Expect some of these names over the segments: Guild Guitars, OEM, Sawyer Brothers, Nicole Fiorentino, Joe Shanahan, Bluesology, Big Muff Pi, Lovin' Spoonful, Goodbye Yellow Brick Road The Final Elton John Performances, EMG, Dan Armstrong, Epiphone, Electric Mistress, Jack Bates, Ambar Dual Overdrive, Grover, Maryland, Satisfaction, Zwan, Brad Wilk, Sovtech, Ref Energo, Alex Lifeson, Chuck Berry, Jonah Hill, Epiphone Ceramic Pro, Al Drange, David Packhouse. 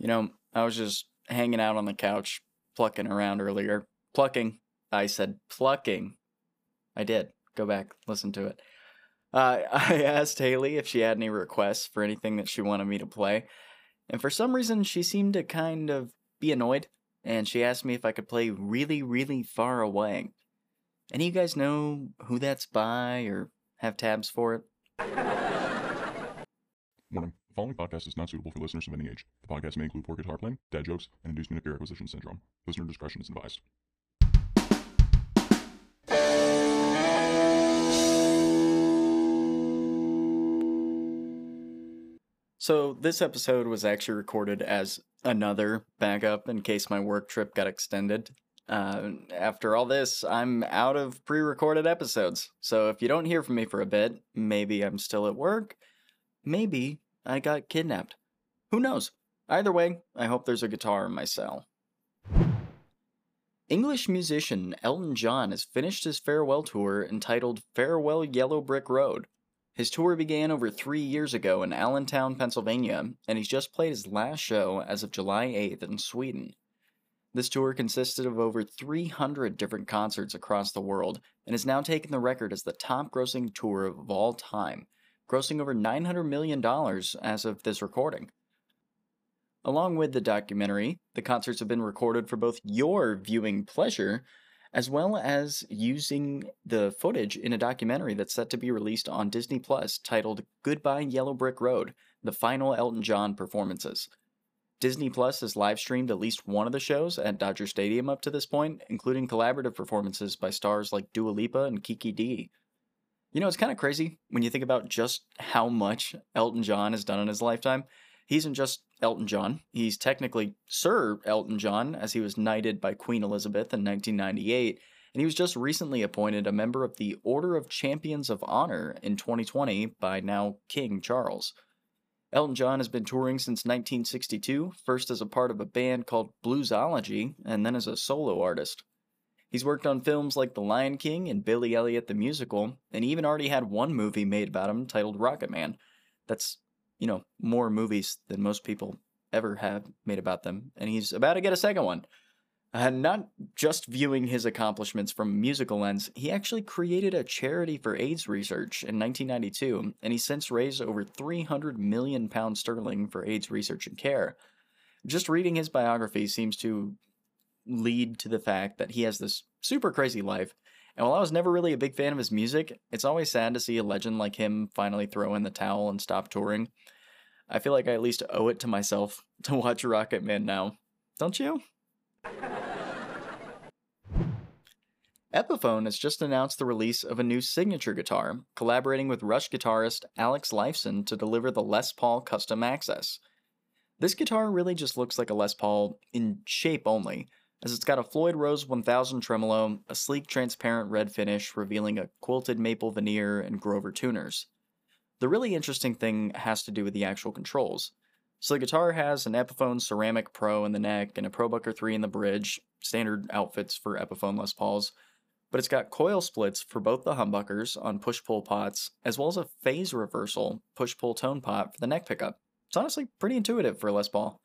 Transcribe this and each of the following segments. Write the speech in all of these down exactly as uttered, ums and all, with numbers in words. You know, I was just hanging out on the couch, plucking around earlier. Plucking. I said plucking. I did. Go back, listen to it. Uh, I asked Haley if she had any requests for anything that she wanted me to play. And for some reason, she seemed to kind of be annoyed. And she asked me if I could play Really, Really Far Away. Any of you guys know who that's by or have tabs for it? Warning. The following podcast is not suitable for listeners of any age. The podcast may include poor guitar playing, dad jokes, and inducement of ear acquisition syndrome. Listener discretion is advised. So this episode was actually recorded as another backup in case my work trip got extended. Uh, after all this, I'm out of pre-recorded episodes. So if you don't hear from me for a bit, maybe I'm still at work. Maybe I got kidnapped. Who knows? Either way, I hope there's a guitar in my cell. English musician Elton John has finished his farewell tour entitled Farewell Yellow Brick Road. His tour began over three years ago in Allentown, Pennsylvania, and he's just played his last show as of July eighth in Sweden. This tour consisted of over three hundred different concerts across the world, and has now taken the record as the top-grossing tour of all time, grossing over nine hundred million dollars as of this recording. Along with the documentary, the concerts have been recorded for both your viewing pleasure, as well as using the footage in a documentary that's set to be released on Disney Plus titled Goodbye Yellow Brick Road, The Final Elton John Performances. Disney Plus has live-streamed at least one of the shows at Dodger Stadium up to this point, including collaborative performances by stars like Dua Lipa and Kiki D. You know, it's kind of crazy when you think about just how much Elton John has done in his lifetime. He isn't just Elton John. He's technically Sir Elton John, as he was knighted by Queen Elizabeth in nineteen ninety-eight, and he was just recently appointed a member of the Order of Champions of Honor in twenty twenty by now King Charles. Elton John has been touring since nineteen sixty-two, first as a part of a band called Bluesology, and then as a solo artist. He's worked on films like The Lion King and Billy Elliot the Musical, and he even already had one movie made about him titled Rocketman. That's, you know, more movies than most people ever have made about them, and he's about to get a second one. Uh, not just viewing his accomplishments from a musical lens, he actually created a charity for AIDS research in nineteen ninety-two, and he's since raised over three hundred million pounds sterling for AIDS research and care. Just reading his biography seems to lead to the fact that he has this super crazy life, and while I was never really a big fan of his music, it's always sad to see a legend like him finally throw in the towel and stop touring. I feel like I at least owe it to myself to watch Rocketman now. Don't you? Epiphone has just announced the release of a new signature guitar, collaborating with Rush guitarist Alex Lifeson to deliver the Les Paul Custom Access. This guitar really just looks like a Les Paul in shape only, as it's got a Floyd Rose one thousand tremolo, a sleek transparent red finish revealing a quilted maple veneer and Grover tuners. The really interesting thing has to do with the actual controls. So the guitar has an Epiphone Ceramic Pro in the neck and a Pro Bucker three in the bridge, standard outfits for Epiphone Les Pauls, but it's got coil splits for both the humbuckers on push-pull pots, as well as a phase reversal push-pull tone pot for the neck pickup. It's honestly pretty intuitive for a Les Paul.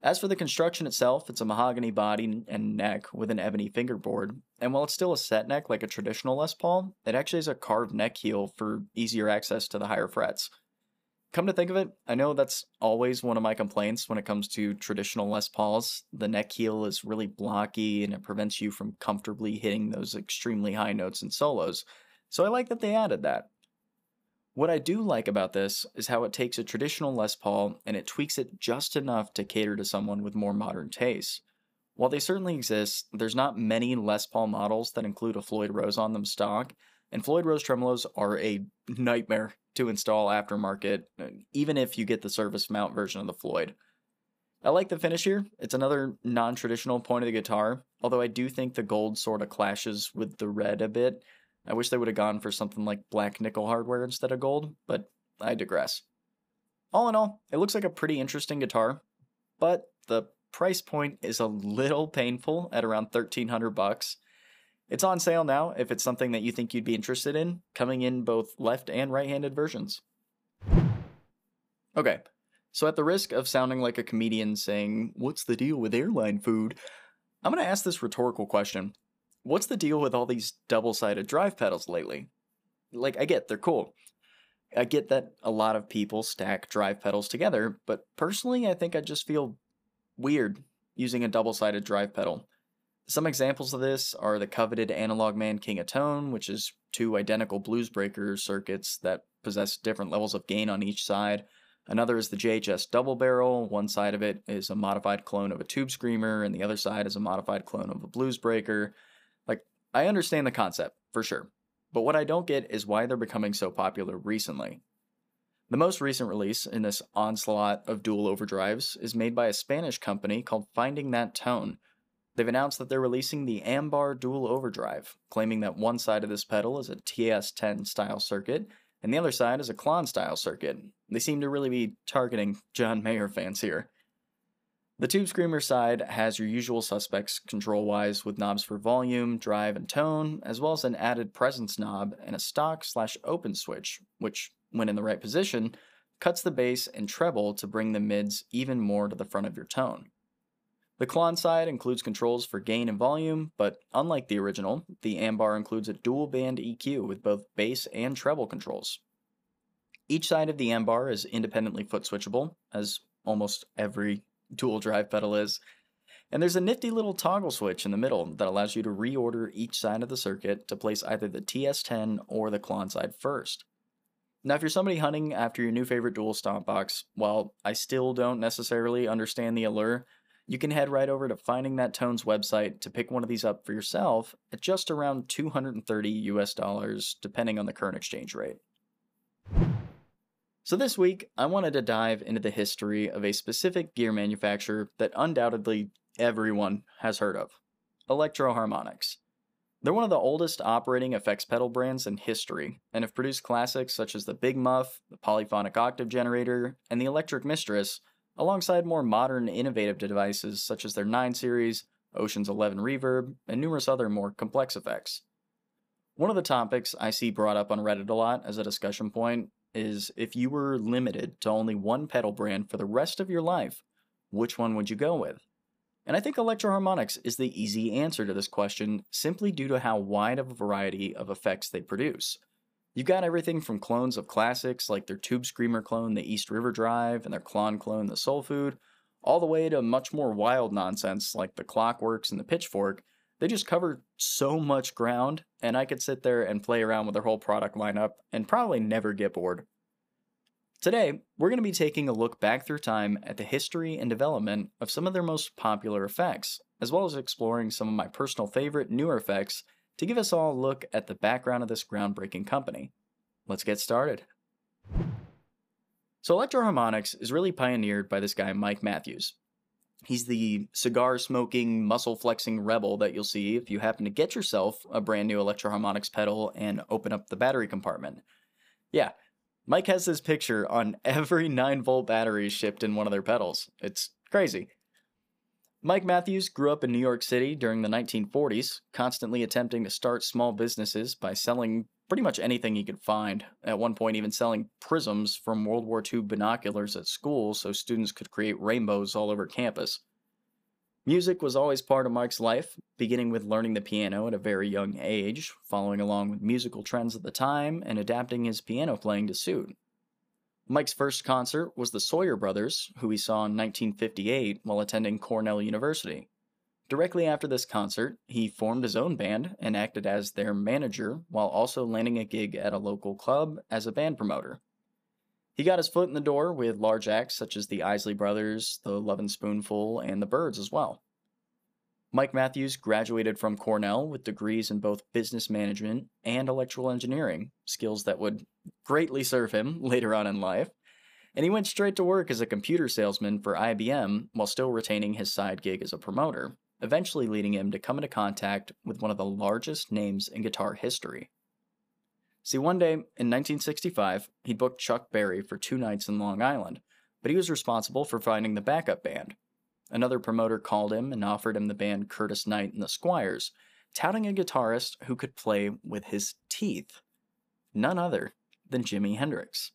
As for the construction itself, it's a mahogany body and neck with an ebony fingerboard, and while it's still a set neck like a traditional Les Paul, it actually has a carved neck heel for easier access to the higher frets. Come to think of it, I know that's always one of my complaints when it comes to traditional Les Pauls. The neck heel is really blocky and it prevents you from comfortably hitting those extremely high notes and solos, so I like that they added that. What I do like about this is how it takes a traditional Les Paul and it tweaks it just enough to cater to someone with more modern tastes. While they certainly exist, there's not many Les Paul models that include a Floyd Rose on them stock, and Floyd Rose tremolos are a nightmare to install aftermarket, even if you get the service mount version of the Floyd. I like the finish here. It's another non-traditional point of the guitar, although I do think the gold sort of clashes with the red a bit. I wish they would have gone for something like black nickel hardware instead of gold, but I digress. All in all, it looks like a pretty interesting guitar, but the price point is a little painful at around thirteen hundred bucks. It's on sale now if it's something that you think you'd be interested in, coming in both left and right-handed versions. Okay, So at the risk of sounding like a comedian saying, "What's the deal with airline food?" I'm going to ask this rhetorical question. What's the deal with all these double-sided drive pedals lately? Like, I get they're cool. I get that a lot of people stack drive pedals together, but personally, I think I just feel weird using a double-sided drive pedal. Some examples of this are the coveted Analog Man King of Tone, which is two identical bluesbreaker circuits that possess different levels of gain on each side. Another is the J H S Double Barrel. One side of it is a modified clone of a Tube Screamer, and the other side is a modified clone of a bluesbreaker. Like, I understand the concept, for sure. But what I don't get is why they're becoming so popular recently. The most recent release in this onslaught of dual overdrives is made by a Spanish company called Finding That Tone. They've announced that they're releasing the Ambar Dual Overdrive, claiming that one side of this pedal is a T S ten style circuit, and the other side is a Klon style circuit. They seem to really be targeting John Mayer fans here. The Tube Screamer side has your usual suspects control-wise with knobs for volume, drive, and tone, as well as an added presence knob and a stock slash open switch, which, when in the right position, cuts the bass and treble to bring the mids even more to the front of your tone. The Klon side includes controls for gain and volume, but unlike the original, the Ambar includes a dual-band E Q with both bass and treble controls. Each side of the Ambar is independently foot-switchable, as almost every dual drive pedal is, and there's a nifty little toggle switch in the middle that allows you to reorder each side of the circuit to place either the T S ten or the Klon side first. Now, if you're somebody hunting after your new favorite dual stomp box, while I still don't necessarily understand the allure, you can head right over to Finding That Tone's website to pick one of these up for yourself at just around two hundred thirty US dollars, depending on the current exchange rate. So this week, I wanted to dive into the history of a specific gear manufacturer that undoubtedly everyone has heard of, Electro-Harmonix. They're one of the oldest operating effects pedal brands in history, and have produced classics such as the Big Muff, the Polyphonic Octave Generator, and the Electric Mistress, alongside more modern, innovative devices such as their nine series, Ocean's eleven Reverb, and numerous other more complex effects. One of the topics I see brought up on Reddit a lot as a discussion point is, if you were limited to only one pedal brand for the rest of your life, which one would you go with? And I think Electro-Harmonix is the easy answer to this question, simply due to how wide of a variety of effects they produce. You've got everything from clones of classics like their Tube Screamer clone, the East River Drive, and their Klon clone, the Soul Food, all the way to much more wild nonsense like the Clockworks and the Pitchfork. They just cover so much ground, and I could sit there and play around with their whole product lineup and probably never get bored. Today, we're going to be taking a look back through time at the history and development of some of their most popular effects, as well as exploring some of my personal favorite newer effects to give us all a look at the background of this groundbreaking company. Let's get started. So Electro-Harmonix is really pioneered by this guy Mike Matthews. He's the cigar-smoking, muscle-flexing rebel that you'll see if you happen to get yourself a brand new Electro-Harmonix pedal and open up the battery compartment. Yeah, Mike has this picture on every nine volt battery shipped in one of their pedals. It's crazy. Mike Matthews grew up in New York City during the nineteen forties, constantly attempting to start small businesses by selling pretty much anything he could find, at one point even selling prisms from World War Two binoculars at school so students could create rainbows all over campus. Music was always part of Mike's life, beginning with learning the piano at a very young age, following along with musical trends of the time, and adapting his piano playing to suit. Mike's first concert was the Sawyer Brothers, who he saw in nineteen fifty-eight while attending Cornell University. Directly after this concert, he formed his own band and acted as their manager while also landing a gig at a local club as a band promoter. He got his foot in the door with large acts such as the Isley Brothers, the Lovin' Spoonful, and the Byrds as well. Mike Matthews graduated from Cornell with degrees in both business management and electrical engineering, skills that would greatly serve him later on in life, and he went straight to work as a computer salesman for I B M while still retaining his side gig as a promoter, eventually leading him to come into contact with one of the largest names in guitar history. See, one day in nineteen sixty-five, he booked Chuck Berry for two nights in Long Island, but he was responsible for finding the backup band. Another promoter called him and offered him the band Curtis Knight and the Squires, touting a guitarist who could play with his teeth. None other than Jimi Hendrix.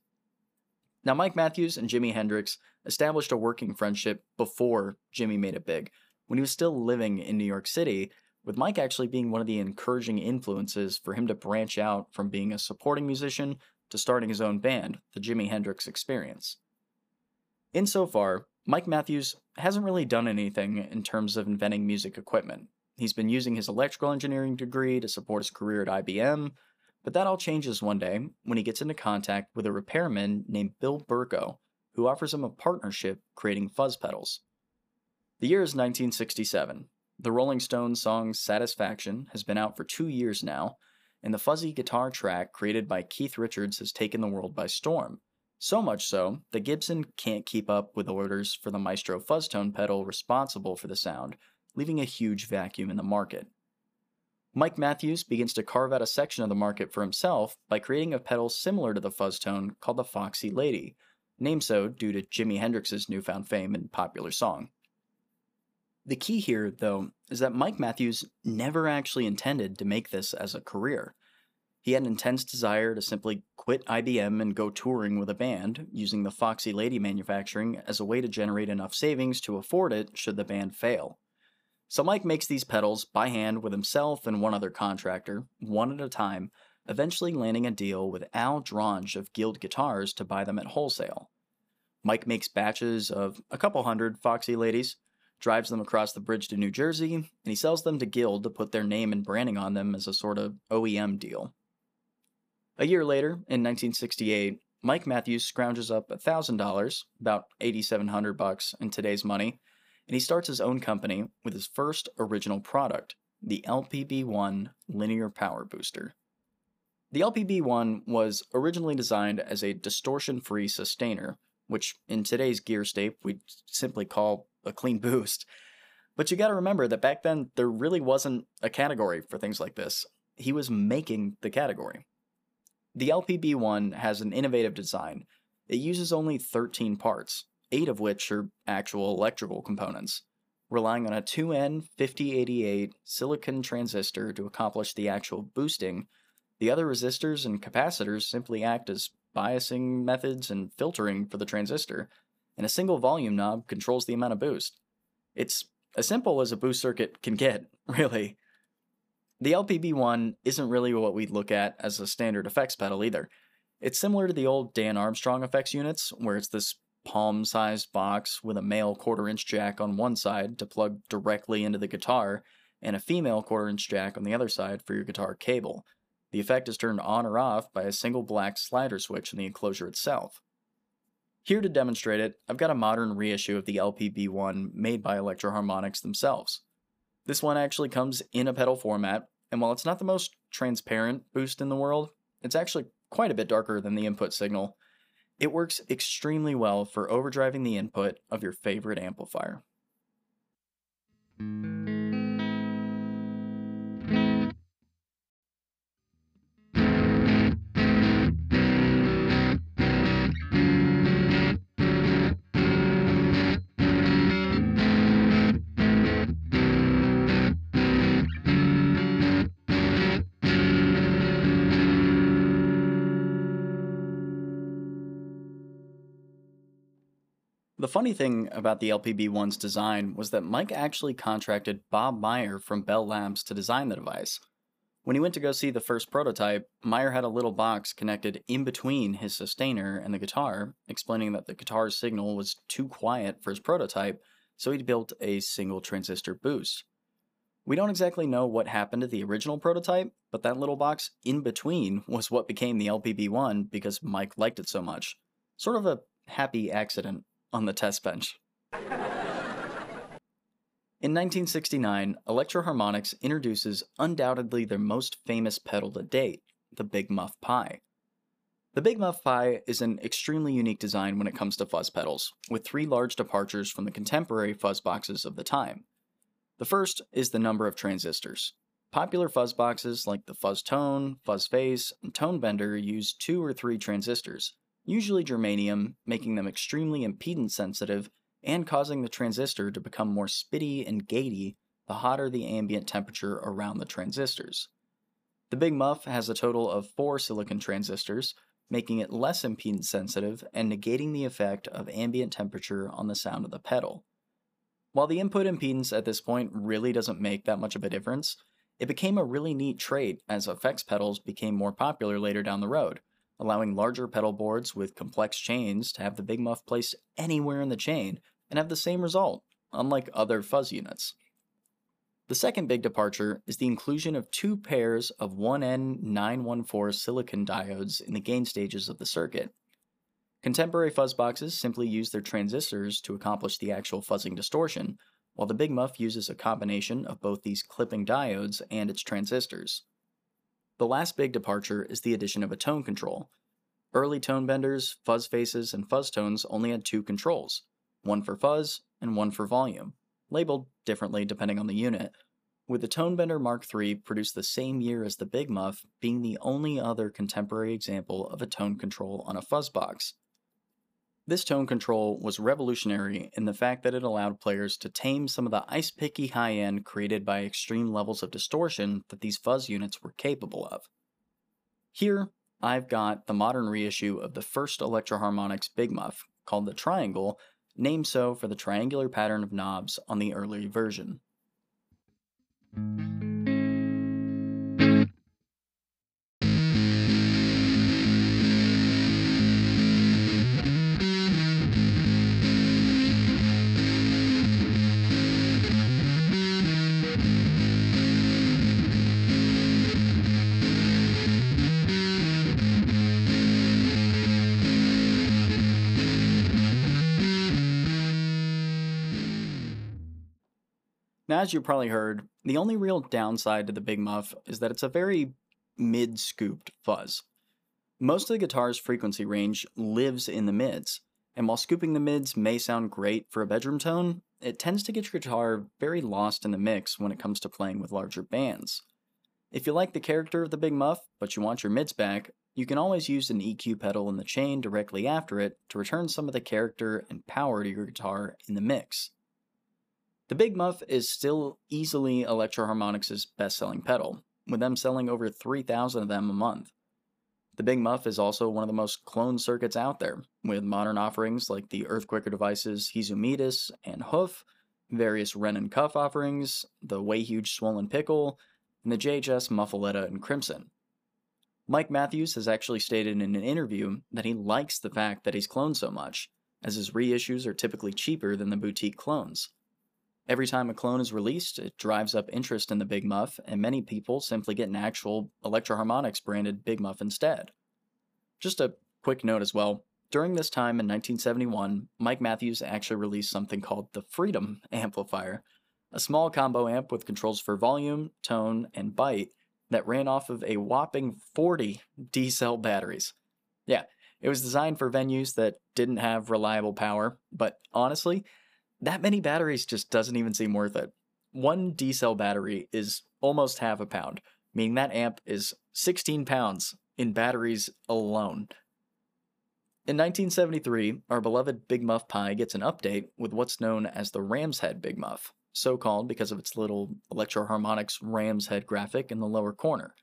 Now, Mike Matthews and Jimi Hendrix established a working friendship before Jimmy made it big, when he was still living in New York City, with Mike actually being one of the encouraging influences for him to branch out from being a supporting musician to starting his own band, the Jimi Hendrix Experience. Insofar, Mike Matthews hasn't really done anything in terms of inventing music equipment. He's been using his electrical engineering degree to support his career at I B M, but that all changes one day when he gets into contact with a repairman named Bill Burko, who offers him a partnership creating fuzz pedals. The year is nineteen sixty-seven. The Rolling Stones song Satisfaction has been out for two years now, and the fuzzy guitar track created by Keith Richards has taken the world by storm. So much so that Gibson can't keep up with orders for the Maestro fuzz tone pedal responsible for the sound, leaving a huge vacuum in the market. Mike Matthews begins to carve out a section of the market for himself by creating a pedal similar to the fuzz tone called the Foxy Lady, named so due to Jimi Hendrix's newfound fame and popular song. The key here, though, is that Mike Matthews never actually intended to make this as a career. He had an intense desire to simply quit I B M and go touring with a band, using the Foxy Lady manufacturing as a way to generate enough savings to afford it should the band fail. So Mike makes these pedals by hand with himself and one other contractor, one at a time, eventually landing a deal with Al Drange of Guild Guitars to buy them at wholesale. Mike makes batches of a couple hundred Foxy Ladies, drives them across the bridge to New Jersey, and he sells them to Guild to put their name and branding on them as a sort of O E M deal. A year later, in nineteen sixty-eight, Mike Matthews scrounges up one thousand dollars, about eighty-seven hundred bucks in today's money, and he starts his own company with his first original product, the L P B one Linear Power Booster. The L P B one was originally designed as a distortion-free sustainer, which in today's gear state we'd simply call a clean boost. But you gotta remember that back then there really wasn't a category for things like this. He was making the category. The L P B one has an innovative design. It uses only thirteen parts, eight of which are actual electrical components, relying on a two N fifty eighty-eight silicon transistor to accomplish the actual boosting. The other resistors and capacitors simply act as biasing methods and filtering for the transistor, and a single volume knob controls the amount of boost. It's as simple as a boost circuit can get, really. The L P B one isn't really what we'd look at as a standard effects pedal either. It's similar to the old Dan Armstrong effects units, where it's this palm-sized box with a male quarter-inch jack on one side to plug directly into the guitar, and a female quarter-inch jack on the other side for your guitar cable. The effect is turned on or off by a single black slider switch in the enclosure itself. Here to demonstrate it, I've got a modern reissue of the L P B one made by Electro-Harmonix themselves. This one actually comes in a pedal format, and while it's not the most transparent boost in the world, it's actually quite a bit darker than the input signal. It works extremely well for overdriving the input of your favorite amplifier. The funny thing about the L P B one's design was that Mike actually contracted Bob Meyer from Bell Labs to design the device. When he went to go see the first prototype, Meyer had a little box connected in between his sustainer and the guitar, explaining that the guitar's signal was too quiet for his prototype, so he'd built a single transistor boost. We don't exactly know what happened to the original prototype, but that little box in between was what became the L P B one because Mike liked it so much. Sort of a happy accident on the test bench. In nineteen sixty-nine, Electro-Harmonix introduces undoubtedly their most famous pedal to date, the Big Muff Pi. The Big Muff Pi is an extremely unique design when it comes to fuzz pedals, with three large departures from the contemporary fuzz boxes of the time. The first is the number of transistors. Popular fuzz boxes like the Fuzz Tone, Fuzz Face, and Tone Bender use two or three transistors, usually germanium, making them extremely impedance sensitive and causing the transistor to become more spitty and gaty the hotter the ambient temperature around the transistors. The Big Muff has a total of four silicon transistors, making it less impedance sensitive and negating the effect of ambient temperature on the sound of the pedal. While the input impedance at this point really doesn't make that much of a difference, it became a really neat trait as effects pedals became more popular later down the road, allowing larger pedal boards with complex chains to have the Big Muff placed anywhere in the chain and have the same result, unlike other fuzz units. The second big departure is the inclusion of two pairs of one N nine one four silicon diodes in the gain stages of the circuit. Contemporary fuzz boxes simply use their transistors to accomplish the actual fuzzing distortion, while the Big Muff uses a combination of both these clipping diodes and its transistors. The last big departure is the addition of a tone control. Early tone benders, fuzz faces, and fuzz tones only had two controls, one for fuzz and one for volume, labeled differently depending on the unit, with the Tone Bender Mark three produced the same year as the Big Muff being the only other contemporary example of a tone control on a fuzz box. This tone control was revolutionary in the fact that it allowed players to tame some of the ice-picky high-end created by extreme levels of distortion that these fuzz units were capable of. Here, I've got the modern reissue of the first Electro-Harmonix Big Muff, called the Triangle, named so for the triangular pattern of knobs on the early version. Now, as you probably heard, the only real downside to the Big Muff is that it's a very mid-scooped fuzz. Most of the guitar's frequency range lives in the mids, and while scooping the mids may sound great for a bedroom tone, it tends to get your guitar very lost in the mix when it comes to playing with larger bands. If you like the character of the Big Muff, but you want your mids back, you can always use an E Q pedal in the chain directly after it to return some of the character and power to your guitar in the mix. The Big Muff is still easily Electro-Harmonix's best-selling pedal, with them selling over three thousand of them a month. The Big Muff is also one of the most cloned circuits out there, with modern offerings like the Earthquaker devices Hizumidis and Hoof, various Wren and Cuff offerings, the Way Huge Swollen Pickle, and the J H S Muffaletta and Crimson. Mike Matthews has actually stated in an interview that he likes the fact that he's cloned so much, as his reissues are typically cheaper than the boutique clones. Every time a clone is released, it drives up interest in the Big Muff, and many people simply get an actual Electro-Harmonix branded Big Muff instead. Just a quick note as well, during this time in nineteen seventy-one, Mike Matthews actually released something called the Freedom Amplifier, a small combo amp with controls for volume, tone, and bite that ran off of a whopping forty D-cell batteries. Yeah, it was designed for venues that didn't have reliable power, but honestly, that many batteries just doesn't even seem worth it. One D-cell battery is almost half a pound, meaning that amp is sixteen pounds in batteries alone. In nineteen seventy-three, our beloved Big Muff Pi gets an update with what's known as the Ram's Head Big Muff, so-called because of its little Electro-Harmonix Ram's Head graphic in the lower corner.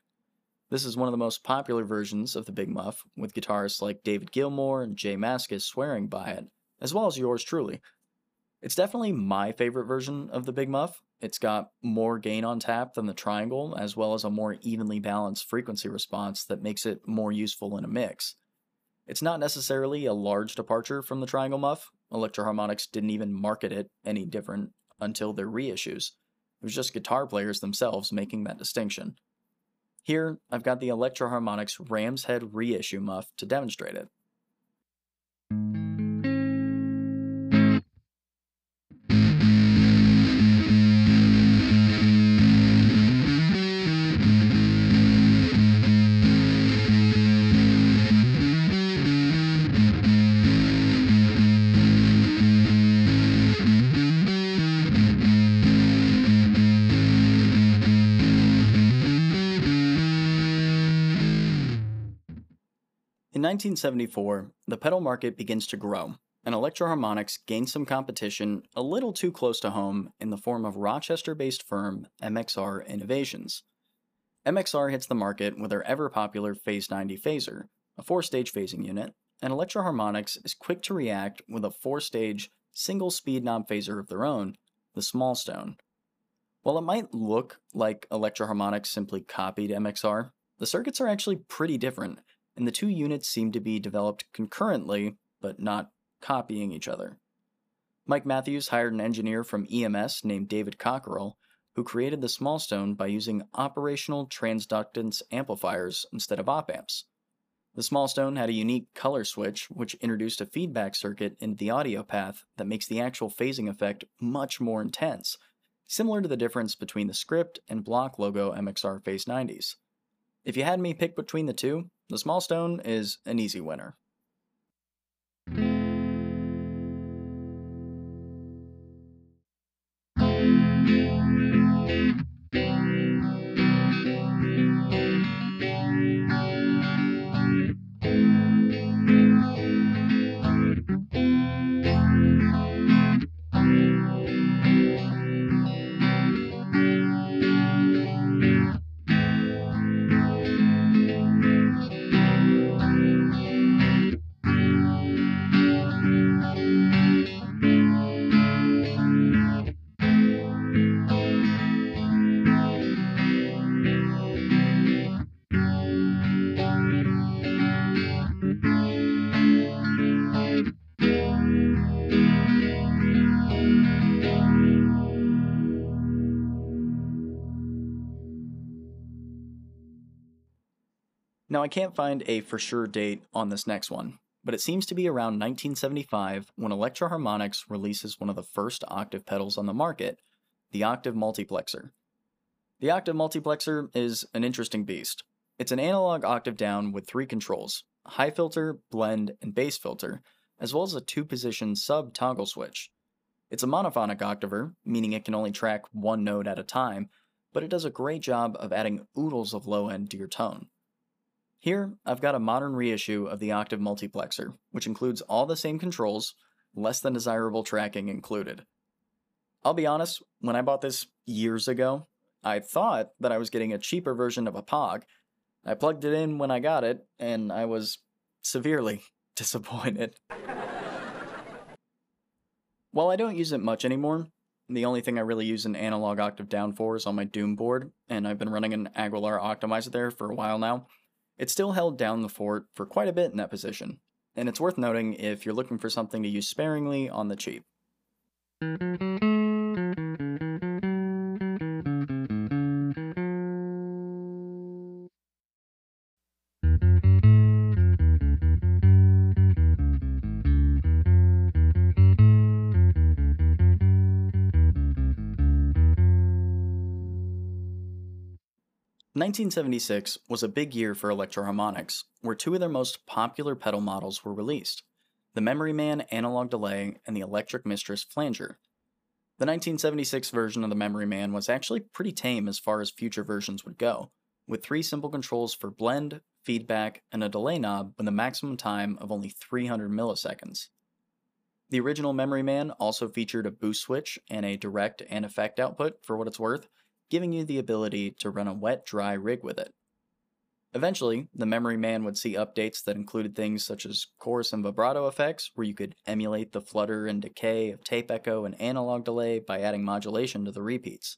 This is one of the most popular versions of the Big Muff, with guitarists like David Gilmour and Jay Mascis swearing by it, as well as yours truly. It's definitely my favorite version of the Big Muff. It's got more gain on tap than the Triangle, as well as a more evenly balanced frequency response that makes it more useful in a mix. It's not necessarily a large departure from the Triangle Muff. Electro-Harmonix didn't even market it any different until their reissues. It was just guitar players themselves making that distinction. Here, I've got the Electro-Harmonix Ram's Head reissue muff to demonstrate it. In nineteen seventy-four, the pedal market begins to grow, and Electro-Harmonix gains some competition a little too close to home in the form of Rochester-based firm M X R Innovations. M X R hits the market with their ever-popular Phase ninety phaser, a four-stage phasing unit, and Electro-Harmonix is quick to react with a four-stage single-speed non-phaser of their own, the Small Stone. While it might look like Electro-Harmonix simply copied M X R, the circuits are actually pretty different, and the two units seem to be developed concurrently, but not copying each other. Mike Matthews hired an engineer from E M S named David Cockerell, who created the Small Stone by using operational transductance amplifiers instead of op-amps. The Small Stone had a unique color switch, which introduced a feedback circuit into the audio path that makes the actual phasing effect much more intense, similar to the difference between the script and block logo M X R Phase nineties. If you had me pick between the two, the Small Stone is an easy winner. Now, I can't find a for sure date on this next one, but it seems to be around nineteen seventy-five when Electro-Harmonix releases one of the first octave pedals on the market, the Octave Multiplexer. The Octave Multiplexer is an interesting beast. It's an analog octave down with three controls, high filter, blend, and bass filter, as well as a two-position sub-toggle switch. It's a monophonic octaver, meaning it can only track one note at a time, but it does a great job of adding oodles of low end to your tone. Here, I've got a modern reissue of the Octave Multiplexer, which includes all the same controls, less than desirable tracking included. I'll be honest, when I bought this years ago, I thought that I was getting a cheaper version of a P O G. I plugged it in when I got it, and I was severely disappointed. While I don't use it much anymore, the only thing I really use an analog octave down for is on my Doom board, and I've been running an Aguilar Optimizer there for a while now. It still held down the fort for quite a bit in that position, and it's worth noting if you're looking for something to use sparingly on the cheap. nineteen seventy-six was a big year for Electro-Harmonix, where two of their most popular pedal models were released, the Memory Man Analog Delay and the Electric Mistress Flanger. The nineteen seventy-six version of the Memory Man was actually pretty tame as far as future versions would go, with three simple controls for blend, feedback, and a delay knob with a maximum time of only three hundred milliseconds. The original Memory Man also featured a boost switch and a direct and effect output for what it's worth, giving you the ability to run a wet-dry rig with it. Eventually, the Memory Man would see updates that included things such as chorus and vibrato effects, where you could emulate the flutter and decay of tape echo and analog delay by adding modulation to the repeats.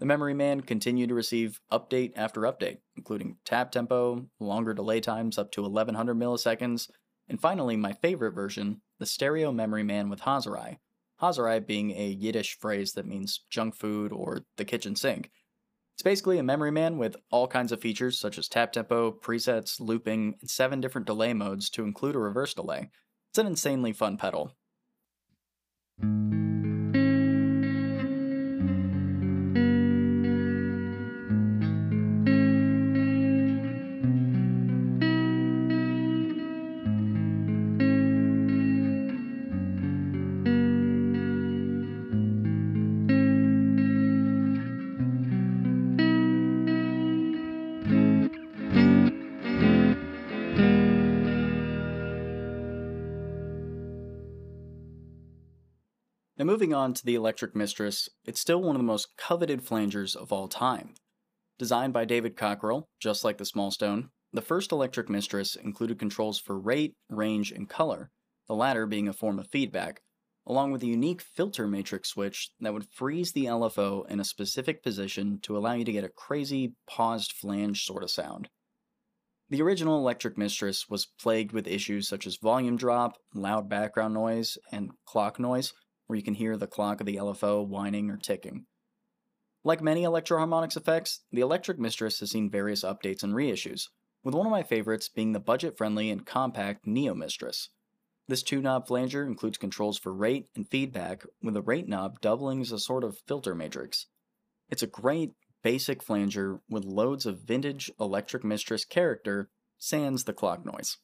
The Memory Man continued to receive update after update, including tap tempo, longer delay times up to eleven hundred milliseconds, and finally my favorite version, the Stereo Memory Man with Hazurai, Hazurai being a Yiddish phrase that means junk food or the kitchen sink. It's basically a Memory Man with all kinds of features such as tap tempo, presets, looping, and seven different delay modes to include a reverse delay. It's an insanely fun pedal. Now moving on to the Electric Mistress, it's still one of the most coveted flangers of all time. Designed by David Cockerell, just like the Small Stone, The first Electric Mistress included controls for rate, range, and color, the latter being a form of feedback, along with a unique filter matrix switch that would freeze the L F O in a specific position to allow you to get a crazy, paused flange sort of sound. The original Electric Mistress was plagued with issues such as volume drop, loud background noise, and clock noise, where you can hear the clock of the L F O whining or ticking. Like many Electro-Harmonix effects, the Electric Mistress has seen various updates and reissues, with one of my favorites being the budget-friendly and compact Neo Mistress. This two-knob flanger includes controls for rate and feedback, with the rate knob doubling as a sort of filter matrix. It's a great, basic flanger with loads of vintage Electric Mistress character, sans the clock noise.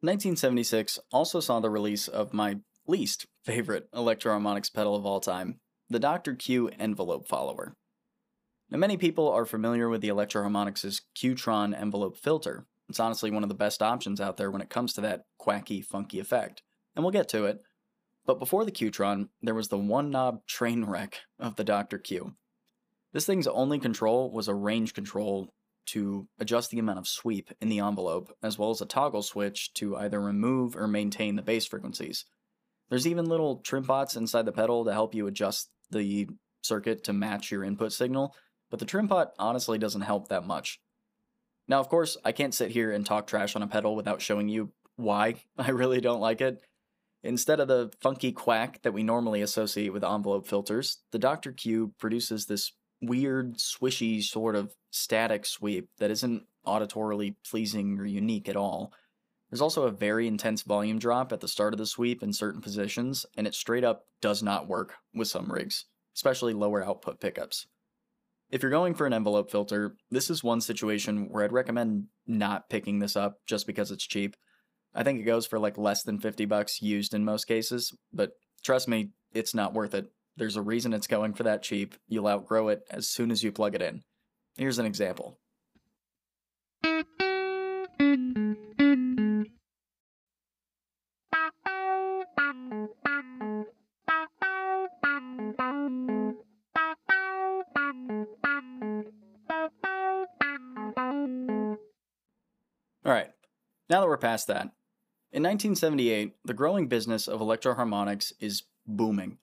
nineteen seventy-six also saw the release of my least favorite Electro-Harmonix pedal of all time, the Doctor Q envelope follower. Now, many people are familiar with the Electro-Harmonix's Qtron envelope filter. It's honestly one of the best options out there when it comes to that quacky, funky effect, and we'll get to it. But before the Qtron, there was the one-knob train wreck of the Doctor Q. This thing's only control was a range control to adjust the amount of sweep in the envelope, as well as a toggle switch to either remove or maintain the bass frequencies. There's even little trim pots inside the pedal to help you adjust the circuit to match your input signal, but the trim pot honestly doesn't help that much. Now, of course, I can't sit here and talk trash on a pedal without showing you why I really don't like it. Instead of the funky quack that we normally associate with envelope filters, the Doctor Q produces this weird, swishy sort of static sweep that isn't auditorily pleasing or unique at all. There's also a very intense volume drop at the start of the sweep in certain positions, and it straight up does not work with some rigs, especially lower output pickups. If you're going for an envelope filter, this is one situation where I'd recommend not picking this up just because it's cheap. I think it goes for like less than fifty bucks used in most cases, but trust me, it's not worth it. There's a reason it's going for that cheap. You'll outgrow it as soon as you plug it in. Here's an example. Alright, now that we're past that. In nineteen seventy-eight, the growing business of Electro-Harmonix is booming.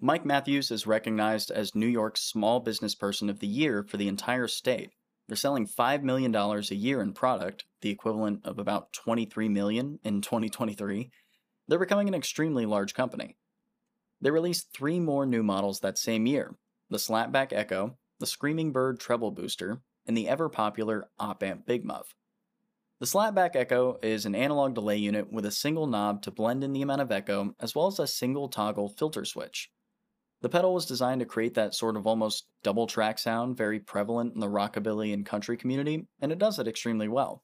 Mike Matthews is recognized as New York's Small Business Person of the Year for the entire state. They're selling five million dollars a year in product, the equivalent of about twenty-three million dollars in twenty twenty-three. They're becoming an extremely large company. They released three more new models that same year, the Slapback Echo, the Screaming Bird Treble Booster, and the ever-popular Op-Amp Big Muff. The Slapback Echo is an analog delay unit with a single knob to blend in the amount of echo, as well as a single toggle filter switch. The pedal was designed to create that sort of almost double track sound very prevalent in the rockabilly and country community, and it does it extremely well.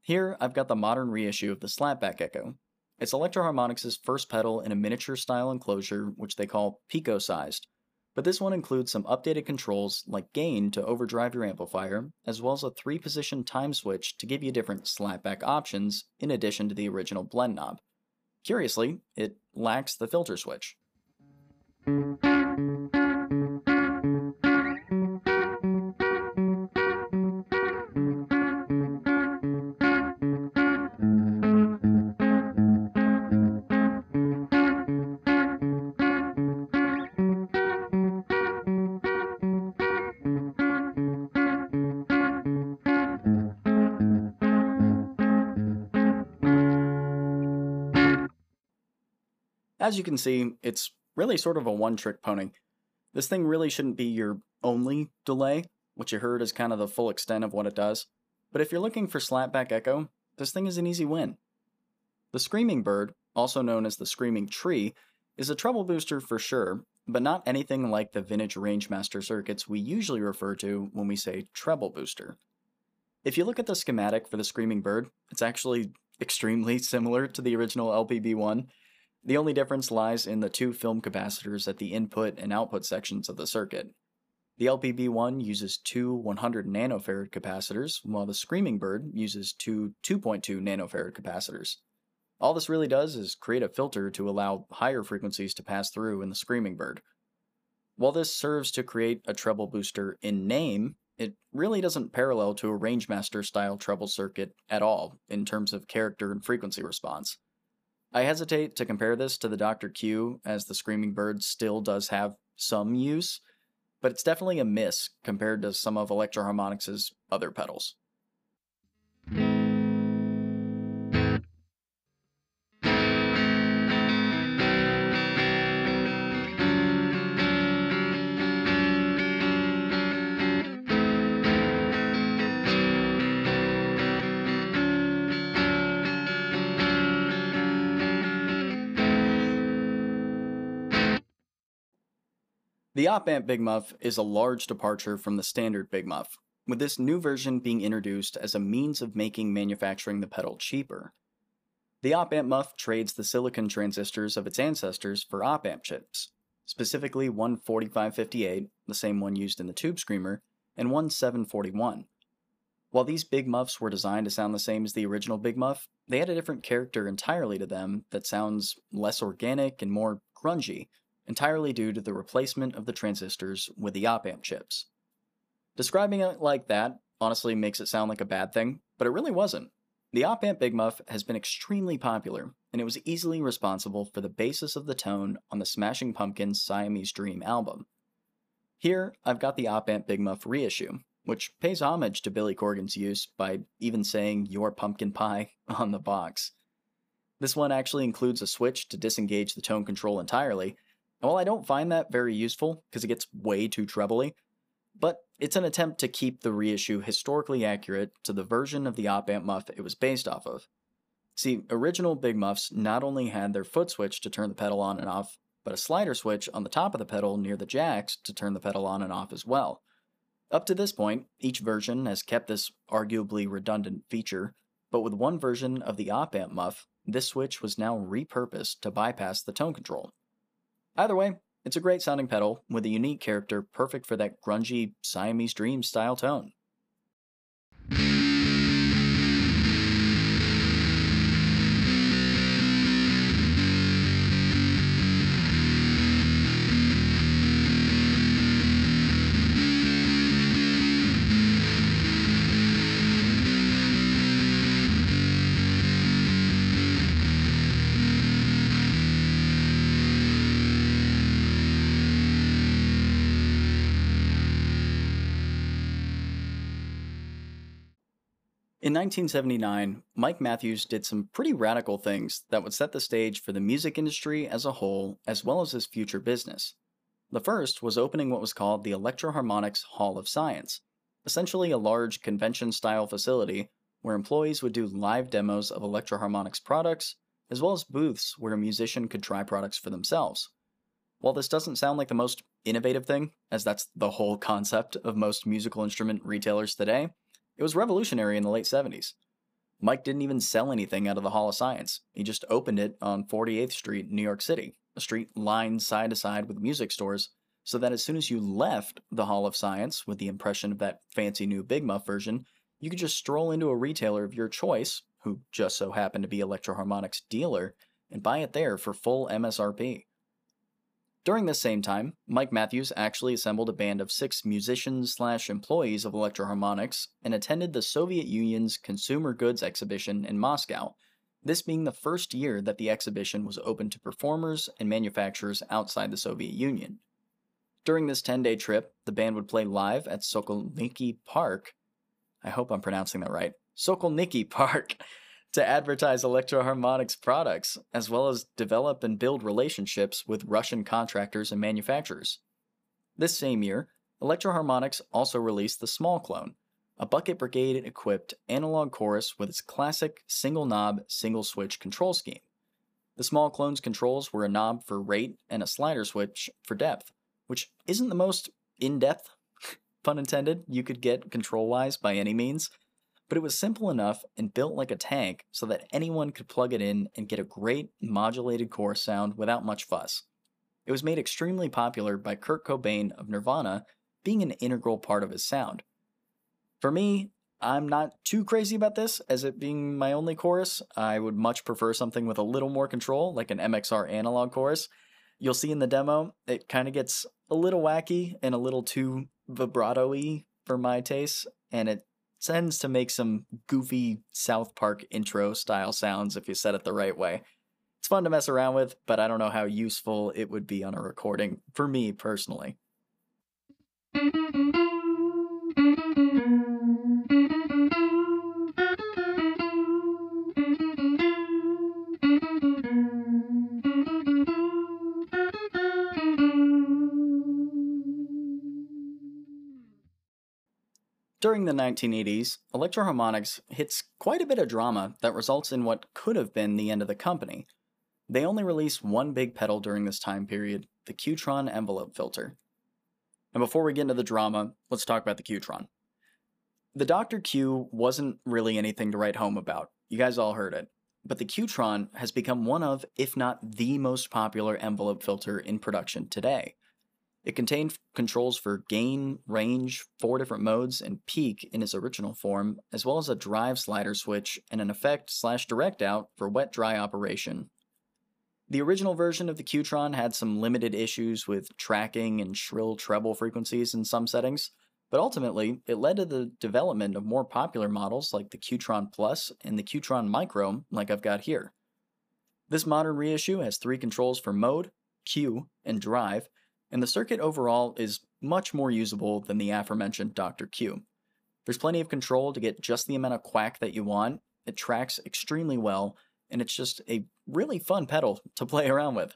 Here, I've got the modern reissue of the Slapback Echo. It's Electro-Harmonix's first pedal in a miniature-style enclosure, which they call pico-sized, but this one includes some updated controls like gain to overdrive your amplifier, as well as a three-position time switch to give you different slapback options in addition to the original blend knob. Curiously, it lacks the filter switch. Thank you. As you can see, it's really sort of a one-trick pony. This thing really shouldn't be your only delay. What you heard is kind of the full extent of what it does. But if you're looking for slapback echo, this thing is an easy win. The Screaming Bird, also known as the Screaming Tree, is a treble booster for sure, but not anything like the vintage Rangemaster circuits we usually refer to when we say treble booster. If you look at the schematic for the Screaming Bird, it's actually extremely similar to the original L P B one. The only difference lies in the two film capacitors at the input and output sections of the circuit. The L P B one uses two one hundred nanofarad capacitors, while the Screaming Bird uses two two point two nanofarad capacitors. All this really does is create a filter to allow higher frequencies to pass through in the Screaming Bird. While this serves to create a treble booster in name, it really doesn't parallel to a Rangemaster-style treble circuit at all in terms of character and frequency response. I hesitate to compare this to the Doctor Q, as the Screaming Bird still does have some use, but it's definitely a miss compared to some of Electro-Harmonix's other pedals. The op-amp Big Muff is a large departure from the standard Big Muff, with this new version being introduced as a means of making manufacturing the pedal cheaper. The op-amp Muff trades the silicon transistors of its ancestors for op-amp chips, specifically one forty-five fifty-eight, the same one used in the Tube Screamer, and one seven forty-one. While these Big Muffs were designed to sound the same as the original Big Muff, they had a different character entirely to them that sounds less organic and more grungy, entirely due to the replacement of the transistors with the op-amp chips. Describing it like that honestly makes it sound like a bad thing, but it really wasn't. The op-amp Big Muff has been extremely popular, and it was easily responsible for the basis of the tone on the Smashing Pumpkins' Siamese Dream album. Here, I've got the op-amp Big Muff reissue, which pays homage to Billy Corgan's use by even saying "Your Pumpkin Pie" on the box. This one actually includes a switch to disengage the tone control entirely, and while I don't find that very useful, because it gets way too trebly, but it's an attempt to keep the reissue historically accurate to the version of the op-amp Muff it was based off of. See, original Big Muffs not only had their foot switch to turn the pedal on and off, but a slider switch on the top of the pedal near the jacks to turn the pedal on and off as well. Up to this point, each version has kept this arguably redundant feature, but with one version of the op-amp Muff, this switch was now repurposed to bypass the tone control. Either way, it's a great sounding pedal with a unique character perfect for that grungy Siamese Dream style tone. In nineteen seventy-nine, Mike Matthews did some pretty radical things that would set the stage for the music industry as a whole, as well as his future business. The first was opening what was called the Electro-Harmonix Hall of Science, essentially a large convention-style facility where employees would do live demos of Electro-Harmonix products, as well as booths where a musician could try products for themselves. While this doesn't sound like the most innovative thing, as that's the whole concept of most musical instrument retailers today, it was revolutionary in the late seventies. Mike didn't even sell anything out of the Hall of Science. He just opened it on forty-eighth street, New York City, a street lined side to side with music stores, so that as soon as you left the Hall of Science with the impression of that fancy new Big Muff version, you could just stroll into a retailer of your choice, who just so happened to be Electro-Harmonix dealer, and buy it there for full M S R P. During this same time, Mike Matthews actually assembled a band of six musicians-slash-employees of Electro-Harmonix and attended the Soviet Union's Consumer Goods Exhibition in Moscow, this being the first year that the exhibition was open to performers and manufacturers outside the Soviet Union. During this ten-day trip, the band would play live at Sokolniki Park, I hope I'm pronouncing that right, Sokolniki Park, to advertise Electro-Harmonix products, as well as develop and build relationships with Russian contractors and manufacturers. This same year, Electro-Harmonix also released the Small Klon, a Bucket Brigade-equipped analog chorus with its classic single-knob, single-switch control scheme. The small clone's controls were a knob for rate and a slider switch for depth, which isn't the most in-depth, pun intended, you could get control-wise by any means, but it was simple enough and built like a tank so that anyone could plug it in and get a great modulated core sound without much fuss. It was made extremely popular by Kurt Cobain of Nirvana, being an integral part of his sound. For me, I'm not too crazy about this, as it being my only chorus. I would much prefer something with a little more control, like an M X R analog chorus. You'll see in the demo, it kind of gets a little wacky and a little too vibrato-y for my taste, and it tends to make some goofy South Park intro-style sounds if you set it the right way. It's fun to mess around with, but I don't know how useful it would be on a recording, for me personally. During the nineteen eighties, Electro-Harmonix hits quite a bit of drama that results in what could have been the end of the company. They only release one big pedal during this time period, the Qtron envelope filter. And before we get into the drama, let's talk about the Qtron. The Doctor Q wasn't really anything to write home about. You guys all heard it. But the Qtron has become one of, if not the most popular envelope filter in production today. It contained controls for gain, range, four different modes, and peak in its original form, as well as a drive slider switch and an effect slash direct out for wet-dry operation. The original version of the Qtron had some limited issues with tracking and shrill treble frequencies in some settings, but ultimately it led to the development of more popular models like the Qtron Plus and the Qtron Micro, like I've got here. This modern reissue has three controls for mode, Q, and drive, and the circuit overall is much more usable than the aforementioned Doctor Q. There's plenty of control to get just the amount of quack that you want, it tracks extremely well, and it's just a really fun pedal to play around with.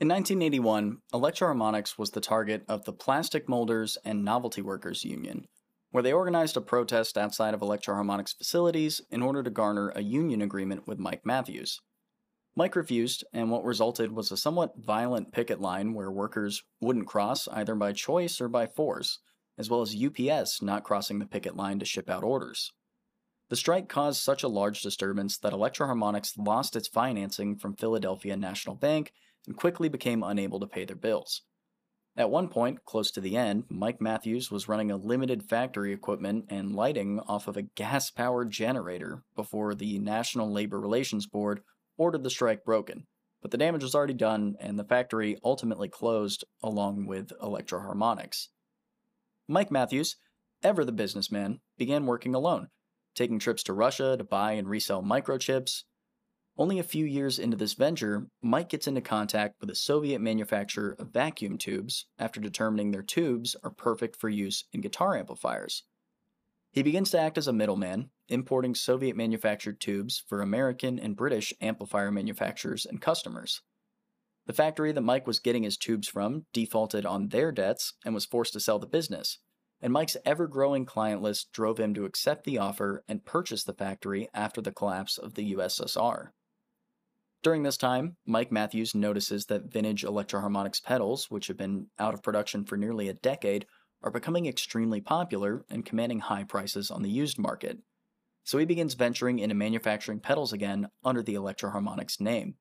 In nineteen eighty-one, Electro-Harmonix was the target of the Plastic Molders and Novelty Workers Union, where they organized a protest outside of Electro-Harmonix facilities in order to garner a union agreement with Mike Matthews. Mike refused, and what resulted was a somewhat violent picket line where workers wouldn't cross either by choice or by force, as well as U P S not crossing the picket line to ship out orders. The strike caused such a large disturbance that Electro-Harmonix lost its financing from Philadelphia National Bank and quickly became unable to pay their bills. At one point, close to the end, Mike Matthews was running a limited factory equipment and lighting off of a gas-powered generator before the National Labor Relations Board ordered the strike broken, but the damage was already done and the factory ultimately closed along with Electro-Harmonix. Mike Matthews, ever the businessman, began working alone, taking trips to Russia to buy and resell microchips. Only a few years into this venture, Mike gets into contact with a Soviet manufacturer of vacuum tubes after determining their tubes are perfect for use in guitar amplifiers. He begins to act as a middleman, importing Soviet-manufactured tubes for American and British amplifier manufacturers and customers. The factory that Mike was getting his tubes from defaulted on their debts and was forced to sell the business, and Mike's ever-growing client list drove him to accept the offer and purchase the factory after the collapse of the U S S R. During this time, Mike Matthews notices that vintage Electro-Harmonix pedals, which have been out of production for nearly a decade, are becoming extremely popular and commanding high prices on the used market. So he begins venturing into manufacturing pedals again under the Electro-Harmonix name.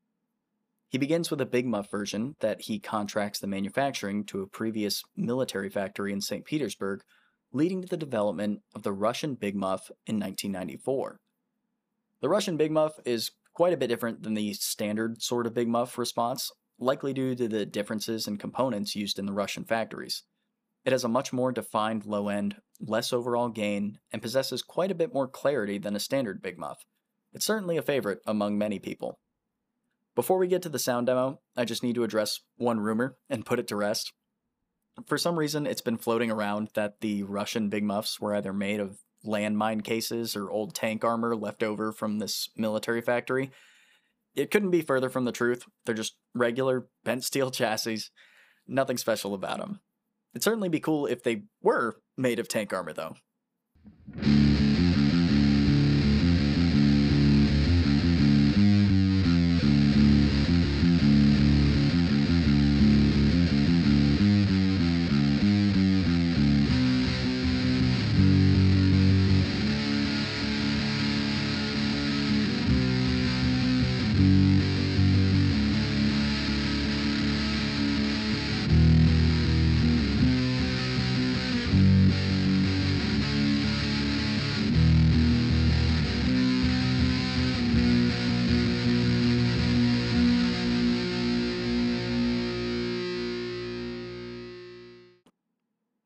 He begins with a Big Muff version that he contracts the manufacturing to a previous military factory in Saint Petersburg, leading to the development of the Russian Big Muff in nineteen ninety-four. The Russian Big Muff is quite a bit different than the standard sort of Big Muff response, likely due to the differences in components used in the Russian factories. It has a much more defined low end, less overall gain, and possesses quite a bit more clarity than a standard Big Muff. It's certainly a favorite among many people. Before we get to the sound demo, I just need to address one rumor and put it to rest. For some reason, it's been floating around that the Russian Big Muffs were either made of landmine cases or old tank armor left over from this military factory. It couldn't be further from the truth. They're just regular bent steel chassis. Nothing special about them. It'd certainly be cool if they were made of tank armor, though.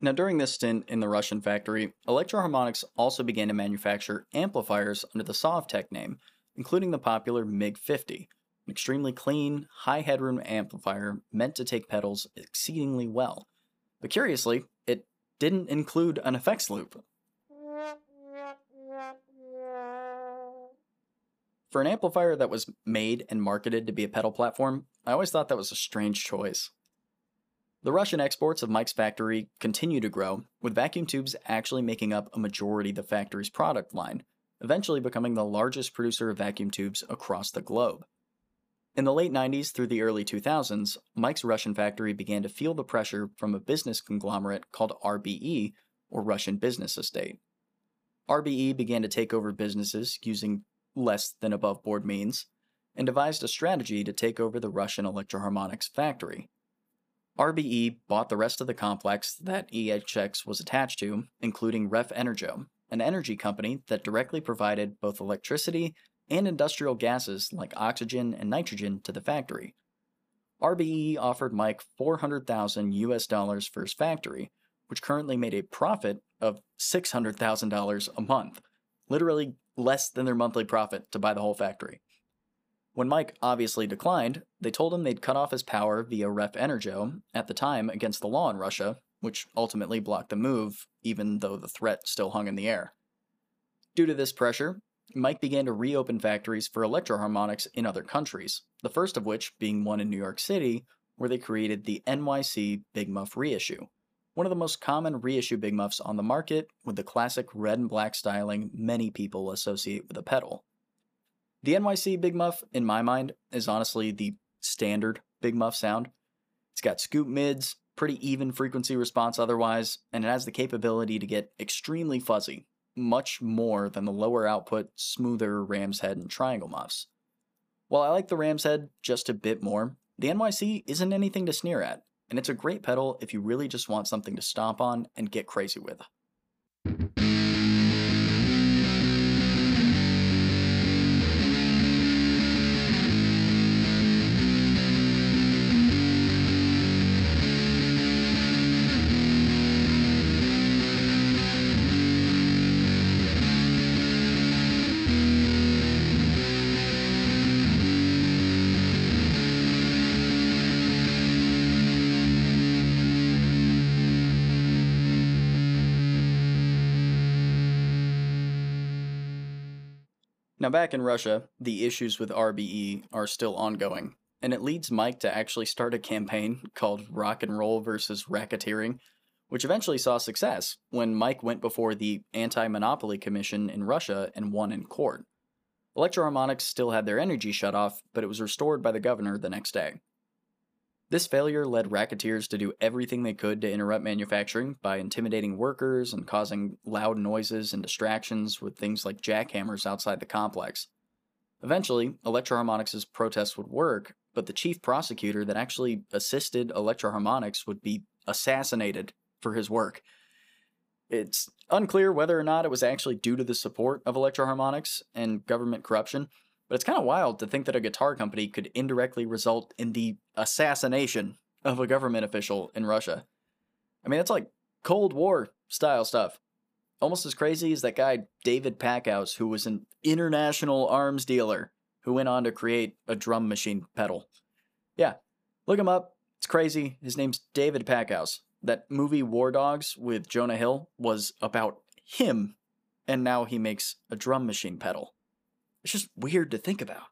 Now, during this stint in the Russian factory, Electro-Harmonix also began to manufacture amplifiers under the Sovtech name, including the popular mig fifty, an extremely clean, high-headroom amplifier meant to take pedals exceedingly well. But curiously, it didn't include an effects loop. For an amplifier that was made and marketed to be a pedal platform, I always thought that was a strange choice. The Russian exports of Mike's factory continue to grow, with vacuum tubes actually making up a majority of the factory's product line, eventually becoming the largest producer of vacuum tubes across the globe. In the late nineties through the early two thousands, Mike's Russian factory began to feel the pressure from a business conglomerate called R B E, or Russian Business Estate. R B E began to take over businesses using less than above-board means, and devised a strategy to take over the Russian Electro-Harmonix factory. R B E bought the rest of the complex that E H X was attached to, including Ref Energo, an energy company that directly provided both electricity and industrial gases like oxygen and nitrogen to the factory. R B E offered Mike four hundred thousand U S dollars for his factory, which currently made a profit of six hundred thousand dollars a month, literally less than their monthly profit to buy the whole factory. When Mike obviously declined, they told him they'd cut off his power via Ref Energo, at the time against the law in Russia, which ultimately blocked the move, even though the threat still hung in the air. Due to this pressure, Mike began to reopen factories for Electro-Harmonix in other countries, the first of which being one in New York City, where they created the N Y C Big Muff reissue, one of the most common reissue Big Muffs on the market, with the classic red and black styling many people associate with a pedal. The N Y C Big Muff, in my mind, is honestly the standard Big Muff sound. It's got scoop mids, pretty even frequency response otherwise, and it has the capability to get extremely fuzzy, much more than the lower output, smoother Ram's Head and Triangle Muffs. While I like the Ram's Head just a bit more, the N Y C isn't anything to sneer at, and it's a great pedal if you really just want something to stomp on and get crazy with. Now back in Russia, the issues with R B E are still ongoing, and it leads Mike to actually start a campaign called Rock and Roll versus Racketeering, which eventually saw success when Mike went before the Anti-Monopoly Commission in Russia and won in court. Electro-Harmonix still had their energy shut off, but it was restored by the governor the next day. This failure led racketeers to do everything they could to interrupt manufacturing by intimidating workers and causing loud noises and distractions with things like jackhammers outside the complex. Eventually, Electro-Harmonix's protests would work, but the chief prosecutor that actually assisted Electro-Harmonix would be assassinated for his work. It's unclear whether or not it was actually due to the support of Electro-Harmonix and government corruption, but it's kind of wild to think that a guitar company could indirectly result in the assassination of a government official in Russia. I mean, that's like Cold War style stuff. Almost as crazy as that guy David Packhouse, who was an international arms dealer who went on to create a drum machine pedal. Yeah, look him up. It's crazy. His name's David Packhouse. That movie War Dogs with Jonah Hill was about him and now he makes a drum machine pedal. It's just weird to think about.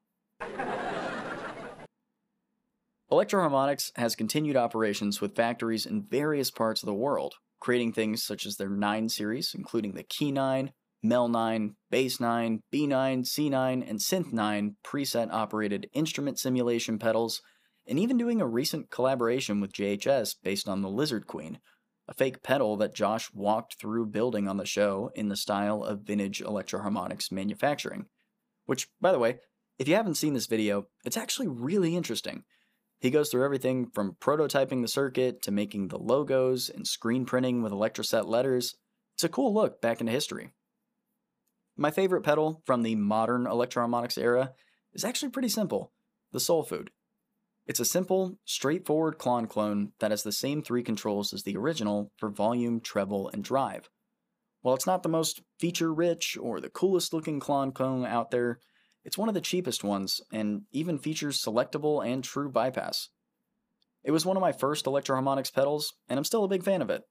Electro-Harmonix has continued operations with factories in various parts of the world, creating things such as their nine series, including the Key nine, Mel nine, Bass nine, B nine, C nine, and Synth nine preset-operated instrument simulation pedals, and even doing a recent collaboration with J H S based on the Lizard Queen, a fake pedal that Josh walked through building on the show in the style of vintage Electro-Harmonix manufacturing. Which, by the way, if you haven't seen this video, it's actually really interesting. He goes through everything from prototyping the circuit to making the logos and screen printing with Electroset letters. It's a cool look back into history. My favorite pedal from the modern Electro-Harmonix era is actually pretty simple, the Soul Food. It's a simple, straightforward Klon clone that has the same three controls as the original for volume, treble, and drive. While it's not the most feature-rich or the coolest-looking Klon clone out there, it's one of the cheapest ones, and even features selectable and true bypass. It was one of my first Electro-Harmonix pedals, and I'm still a big fan of it.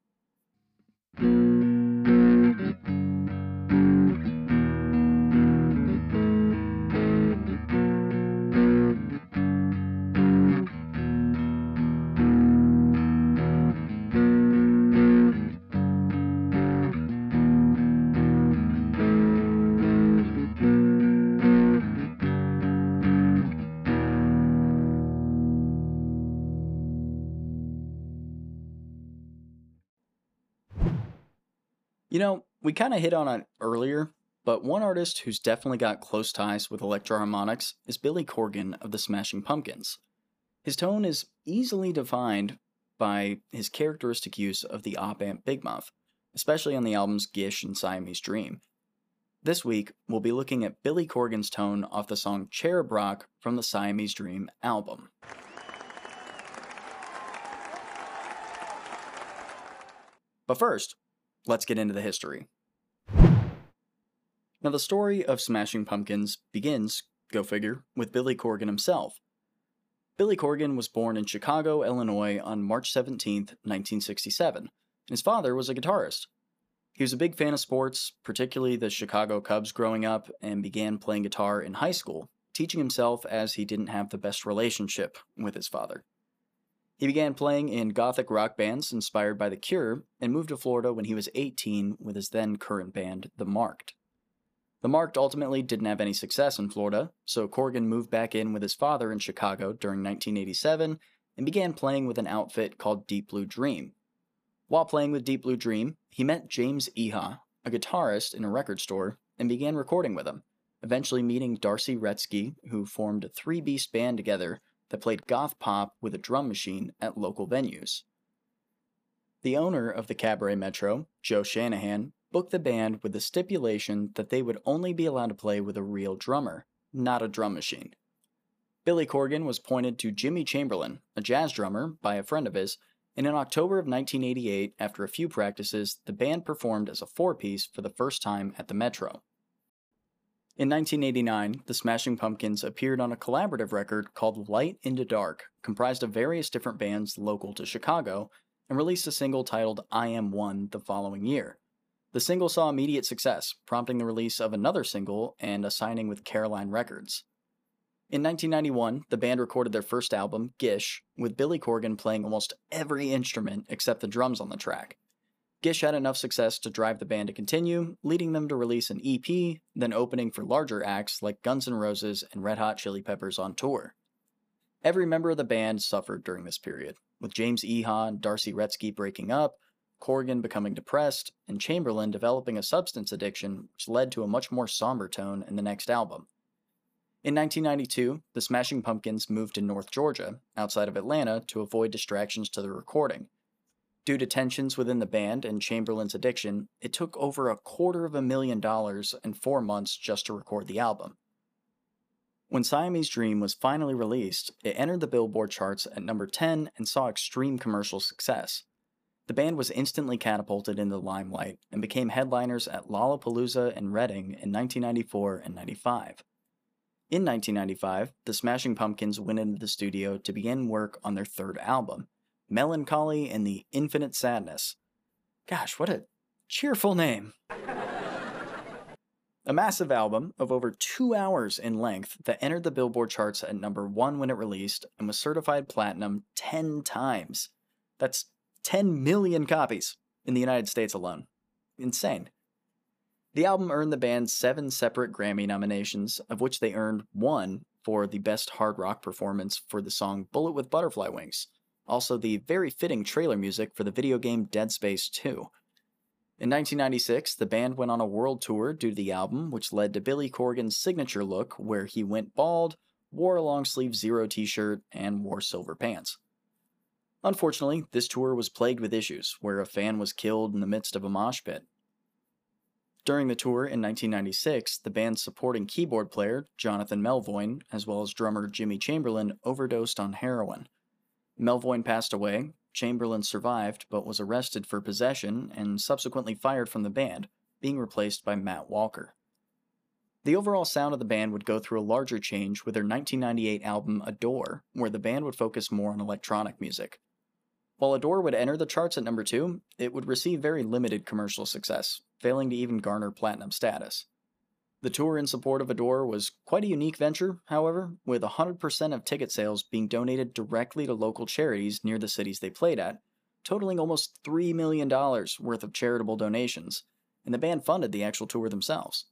You know, we kind of hit on it earlier, but one artist who's definitely got close ties with Electro-Harmonix is Billy Corgan of the Smashing Pumpkins. His tone is easily defined by his characteristic use of the op-amp Big Muff, especially on the albums Gish and Siamese Dream. This week, we'll be looking at Billy Corgan's tone off the song Cherub Rock from the Siamese Dream album. But first, let's get into the history. Now, the story of Smashing Pumpkins begins, go figure, with Billy Corgan himself. Billy Corgan was born in Chicago, Illinois on March seventeenth, nineteen sixty-seven, and his father was a guitarist. He was a big fan of sports, particularly the Chicago Cubs growing up, and began playing guitar in high school, teaching himself as he didn't have the best relationship with his father. He began playing in gothic rock bands inspired by The Cure and moved to Florida when he was eighteen with his then current band, The Marked. The Marked ultimately didn't have any success in Florida, so Corgan moved back in with his father in Chicago during nineteen eighty-seven and began playing with an outfit called Deep Blue Dream. While playing with Deep Blue Dream, he met James Iha, a guitarist in a record store, and began recording with him, eventually meeting Darcy Retsky, who formed a three-beast band together that played goth pop with a drum machine at local venues. The owner of the Cabaret Metro, Joe Shanahan, booked the band with the stipulation that they would only be allowed to play with a real drummer, not a drum machine. Billy Corgan was pointed to Jimmy Chamberlain, a jazz drummer, by a friend of his, and in October of nineteen eighty-eight, after a few practices, the band performed as a four-piece for the first time at the Metro. In nineteen eighty-nine, the Smashing Pumpkins appeared on a collaborative record called Light into Dark, comprised of various different bands local to Chicago, and released a single titled I Am One the following year. The single saw immediate success, prompting the release of another single and a signing with Caroline Records. In nineteen ninety-one, the band recorded their first album, Gish, with Billy Corgan playing almost every instrument except the drums on the track. Gish had enough success to drive the band to continue, leading them to release an E P, then opening for larger acts like Guns N' Roses and Red Hot Chili Peppers on tour. Every member of the band suffered during this period, with James Iha and Darcy Retsky breaking up, Corgan becoming depressed, and Chamberlain developing a substance addiction, which led to a much more somber tone in the next album. In nineteen ninety-two, the Smashing Pumpkins moved to North Georgia, outside of Atlanta, to avoid distractions to the recording. Due to tensions within the band and Chamberlain's addiction, it took over a quarter of a million dollars and four months just to record the album. When Siamese Dream was finally released, it entered the Billboard charts at number ten and saw extreme commercial success. The band was instantly catapulted into the limelight and became headliners at Lollapalooza and Reading in nineteen ninety-four and ninety-five. In nineteen ninety-five, the Smashing Pumpkins went into the studio to begin work on their third album, Melancholy and the Infinite Sadness. Gosh, what a cheerful name. A massive album of over two hours in length that entered the Billboard charts at number one when it released and was certified platinum ten times. That's ten million copies in the United States alone. Insane. The album earned the band seven separate Grammy nominations, of which they earned one for the best hard rock performance for the song Bullet with Butterfly Wings, also the very fitting trailer music for the video game Dead Space two. In nineteen ninety-six, the band went on a world tour due to the album, which led to Billy Corgan's signature look where he went bald, wore a long-sleeve Zero t-shirt, and wore silver pants. Unfortunately, this tour was plagued with issues, where a fan was killed in the midst of a mosh pit. During the tour in nineteen ninety-six, the band's supporting keyboard player, Jonathan Melvoin, as well as drummer Jimmy Chamberlain, overdosed on heroin. Melvoin passed away. Chamberlain survived, but was arrested for possession and subsequently fired from the band, being replaced by Matt Walker. The overall sound of the band would go through a larger change with their nineteen ninety-eight album Adore, where the band would focus more on electronic music. While Adore would enter the charts at number two, it would receive very limited commercial success, failing to even garner platinum status. The tour in support of Adore was quite a unique venture, however, with one hundred percent of ticket sales being donated directly to local charities near the cities they played at, totaling almost three million dollars worth of charitable donations, and the band funded the actual tour themselves.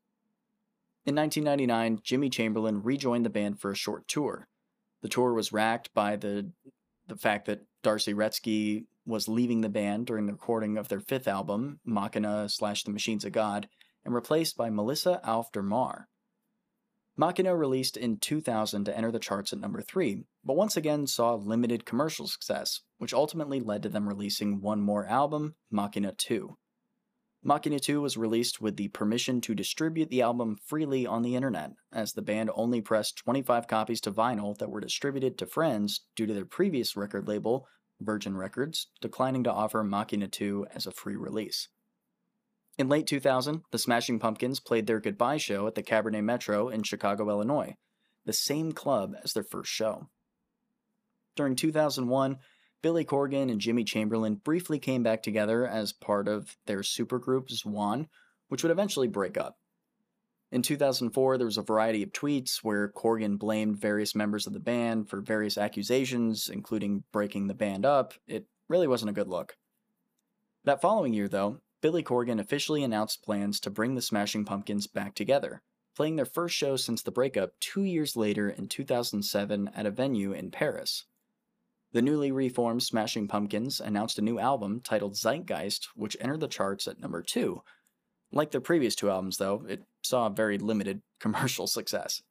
In nineteen ninety-nine, Jimmy Chamberlain rejoined the band for a short tour. The tour was racked by the, the fact that Darcy Retzke was leaving the band during the recording of their fifth album, Machina slash The Machines of God, and replaced by Melissa Auf der Mar. Machina released in two thousand to enter the charts at number three, but once again saw limited commercial success, which ultimately led to them releasing one more album, Machina two. Machina two was released with the permission to distribute the album freely on the internet, as the band only pressed twenty-five copies to vinyl that were distributed to friends due to their previous record label, Virgin Records, declining to offer Machina two as a free release. In late two thousand, the Smashing Pumpkins played their goodbye show at the Cabaret Metro in Chicago, Illinois, the same club as their first show. During two thousand one, Billy Corgan and Jimmy Chamberlain briefly came back together as part of their supergroup Zwan, which would eventually break up. In two thousand four, there was a variety of tweets where Corgan blamed various members of the band for various accusations, including breaking the band up. It really wasn't a good look. That following year, though, Billy Corgan officially announced plans to bring the Smashing Pumpkins back together, playing their first show since the breakup two years later in two thousand seven at a venue in Paris. The newly reformed Smashing Pumpkins announced a new album titled Zeitgeist, which entered the charts at number two. Like their previous two albums, though, it saw very limited commercial success.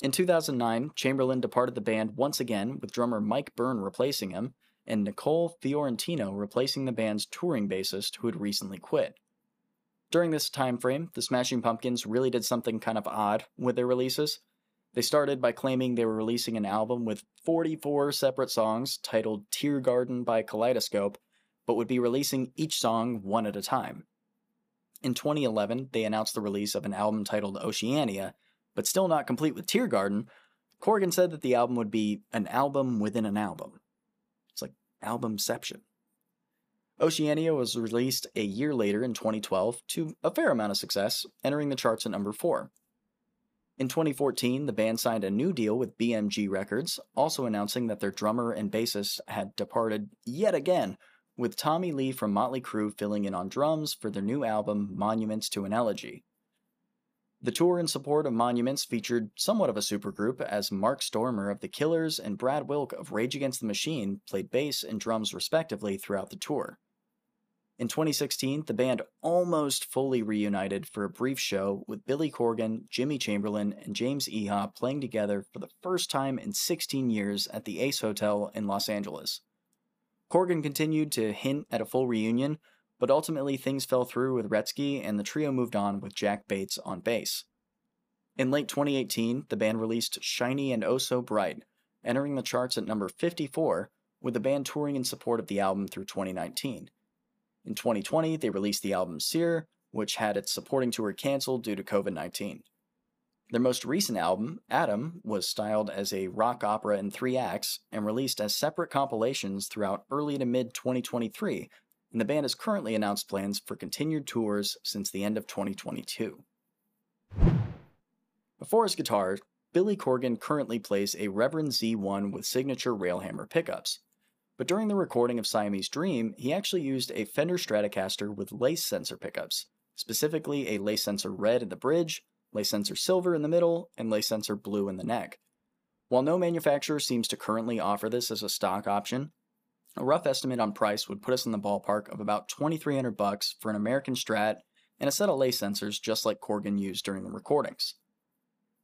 In two thousand nine, Chamberlain departed the band once again, with drummer Mike Byrne replacing him, and Nicole Fiorentino replacing the band's touring bassist who had recently quit. During this time frame, the Smashing Pumpkins really did something kind of odd with their releases. They started by claiming they were releasing an album with forty-four separate songs titled Tear Garden by Kaleidoscope, but would be releasing each song one at a time. In twenty eleven, they announced the release of an album titled Oceania, but still not complete with Tear Garden. Corgan said that the album would be an album within an album. Albumception. Oceania was released a year later in twenty twelve to a fair amount of success, entering the charts at number four. In twenty fourteen, the band signed a new deal with B M G Records, also announcing that their drummer and bassist had departed yet again, with Tommy Lee from Motley Crue filling in on drums for their new album Monuments to an Elegy. The tour in support of Monuments featured somewhat of a supergroup, as Mark Stormer of The Killers and Brad Wilk of Rage Against the Machine played bass and drums respectively throughout the tour. In twenty sixteen, the band almost fully reunited for a brief show with Billy Corgan, Jimmy Chamberlain, and James Iha playing together for the first time in sixteen years at the Ace Hotel in Los Angeles. Corgan continued to hint at a full reunion, but ultimately things fell through with Retzke and the trio moved on with Jack Bates on bass. In late twenty eighteen, the band released Shiny and Oh So Bright, entering the charts at number fifty-four, with the band touring in support of the album through twenty nineteen. In twenty twenty, they released the album Sear, which had its supporting tour cancelled due to COVID nineteen. Their most recent album, Atom, was styled as a rock opera in three acts and released as separate compilations throughout early to mid twenty twenty-three, and the band has currently announced plans for continued tours since the end of twenty twenty-two. Before his guitars, Billy Corgan currently plays a Reverend Z one with signature railhammer pickups, but during the recording of Siamese Dream, he actually used a Fender Stratocaster with lace sensor pickups, specifically a lace sensor red in the bridge, lace sensor silver in the middle, and lace sensor blue in the neck. While no manufacturer seems to currently offer this as a stock option, a rough estimate on price would put us in the ballpark of about twenty-three hundred bucks for an American Strat and a set of lace sensors just like Corgan used during the recordings.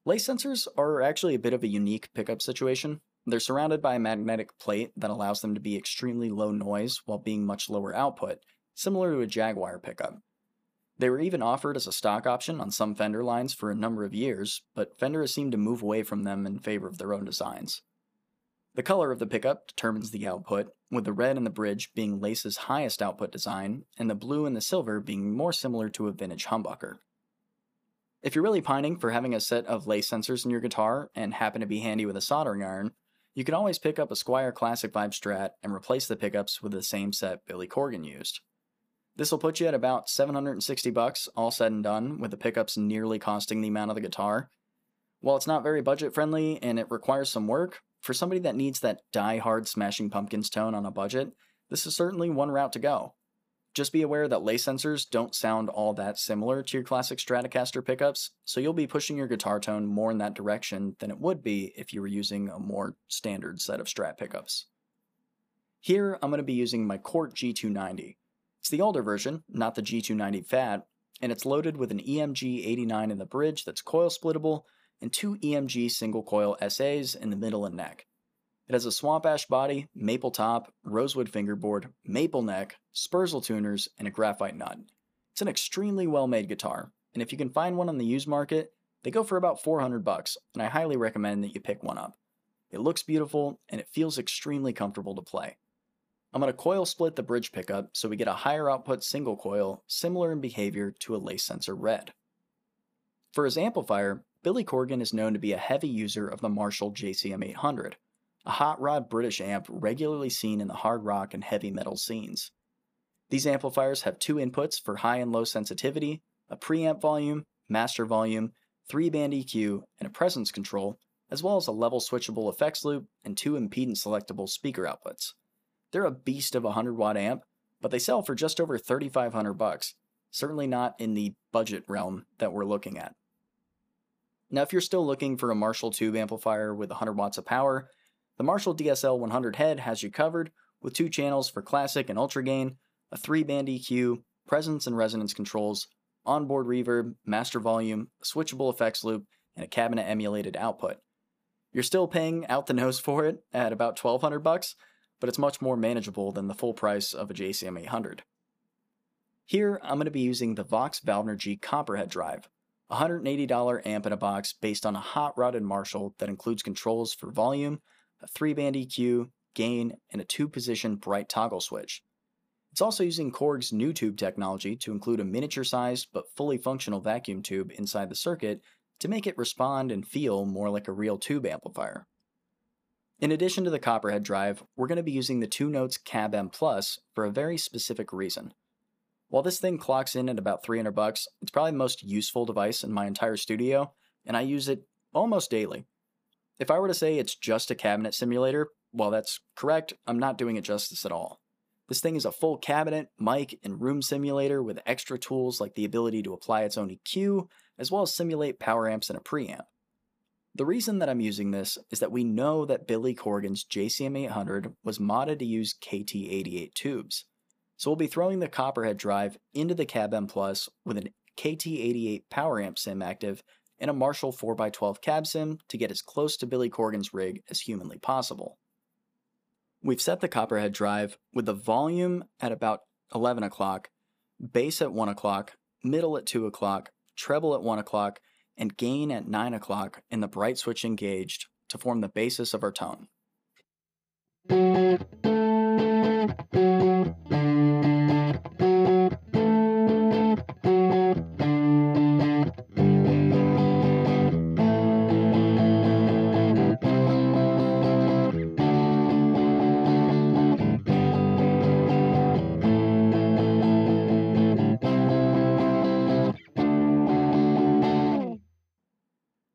Lace sensors are actually a bit of a unique pickup situation. They're surrounded by a magnetic plate that allows them to be extremely low noise while being much lower output, similar to a Jaguar pickup. They were even offered as a stock option on some Fender lines for a number of years, but Fender has seemed to move away from them in favor of their own designs. The color of the pickup determines the output, with the red in the bridge being Lace's highest output design, and the blue and the silver being more similar to a vintage humbucker. If you're really pining for having a set of Lace sensors in your guitar and happen to be handy with a soldering iron, you can always pick up a Squier Classic Vibe Strat and replace the pickups with the same set Billy Corgan used. This will put you at about seven hundred sixty bucks, all said and done, with the pickups nearly costing the amount of the guitar. While it's not very budget friendly and it requires some work, for somebody that needs that die-hard Smashing Pumpkins tone on a budget, this is certainly one route to go. Just be aware that Lace sensors don't sound all that similar to your classic Stratocaster pickups, so you'll be pushing your guitar tone more in that direction than it would be if you were using a more standard set of Strat pickups. Here, I'm going to be using my Cort G two ninety. It's the older version, not the G two ninety Fat, and it's loaded with an E M G eighty-nine in the bridge that's coil splittable, and two E M G single coil S As in the middle and neck. It has a swamp ash body, maple top, rosewood fingerboard, maple neck, Spurzle tuners, and a graphite nut. It's an extremely well-made guitar, and if you can find one on the used market, they go for about four hundred bucks, and I highly recommend that you pick one up. It looks beautiful, and it feels extremely comfortable to play. I'm going to coil split the bridge pickup so we get a higher output single coil, similar in behavior to a Lace Sensor Red. For his amplifier, Billy Corgan is known to be a heavy user of the Marshall J C M eight hundred, a hot rod British amp regularly seen in the hard rock and heavy metal scenes. These amplifiers have two inputs for high and low sensitivity, a preamp volume, master volume, three-band E Q, and a presence control, as well as a level switchable effects loop and two impedance selectable speaker outputs. They're a beast of a one hundred watt amp, but they sell for just over thirty-five hundred bucks, certainly not in the budget realm that we're looking at. Now, if you're still looking for a Marshall tube amplifier with one hundred watts of power, the Marshall D S L one hundred head has you covered with two channels for classic and ultra gain, a three-band E Q, presence and resonance controls, onboard reverb, master volume, a switchable effects loop, and a cabinet-emulated output. You're still paying out the nose for it at about twelve hundred bucks, but it's much more manageable than the full price of a J C M eight hundred. Here, I'm going to be using the Vox Valvenergy Copperhead drive, a one hundred eighty dollar amp in a box based on a hot-rodded Marshall that includes controls for volume, a three-band E Q, gain, and a two-position bright toggle switch. It's also using Korg's new tube technology to include a miniature-sized but fully functional vacuum tube inside the circuit to make it respond and feel more like a real tube amplifier. In addition to the Copperhead drive, we're going to be using the Two Notes Cab M Plus for a very specific reason. While this thing clocks in at about three hundred bucks, it's probably the most useful device in my entire studio, and I use it almost daily. If I were to say it's just a cabinet simulator, while that's correct, I'm not doing it justice at all. This thing is a full cabinet, mic, and room simulator with extra tools like the ability to apply its own E Q, as well as simulate power amps and a preamp. The reason that I'm using this is that we know that Billy Corgan's J C M eight hundred was modded to use K T eighty-eight tubes, so we'll be throwing the Copperhead drive into the Cab M Plus with a K T eighty-eight power amp sim active and a Marshall four by twelve cab sim to get as close to Billy Corgan's rig as humanly possible. We've set the Copperhead drive with the volume at about eleven o'clock, bass at one o'clock, middle at two o'clock, treble at one o'clock, and gain at nine o'clock and the bright switch engaged to form the basis of our tone.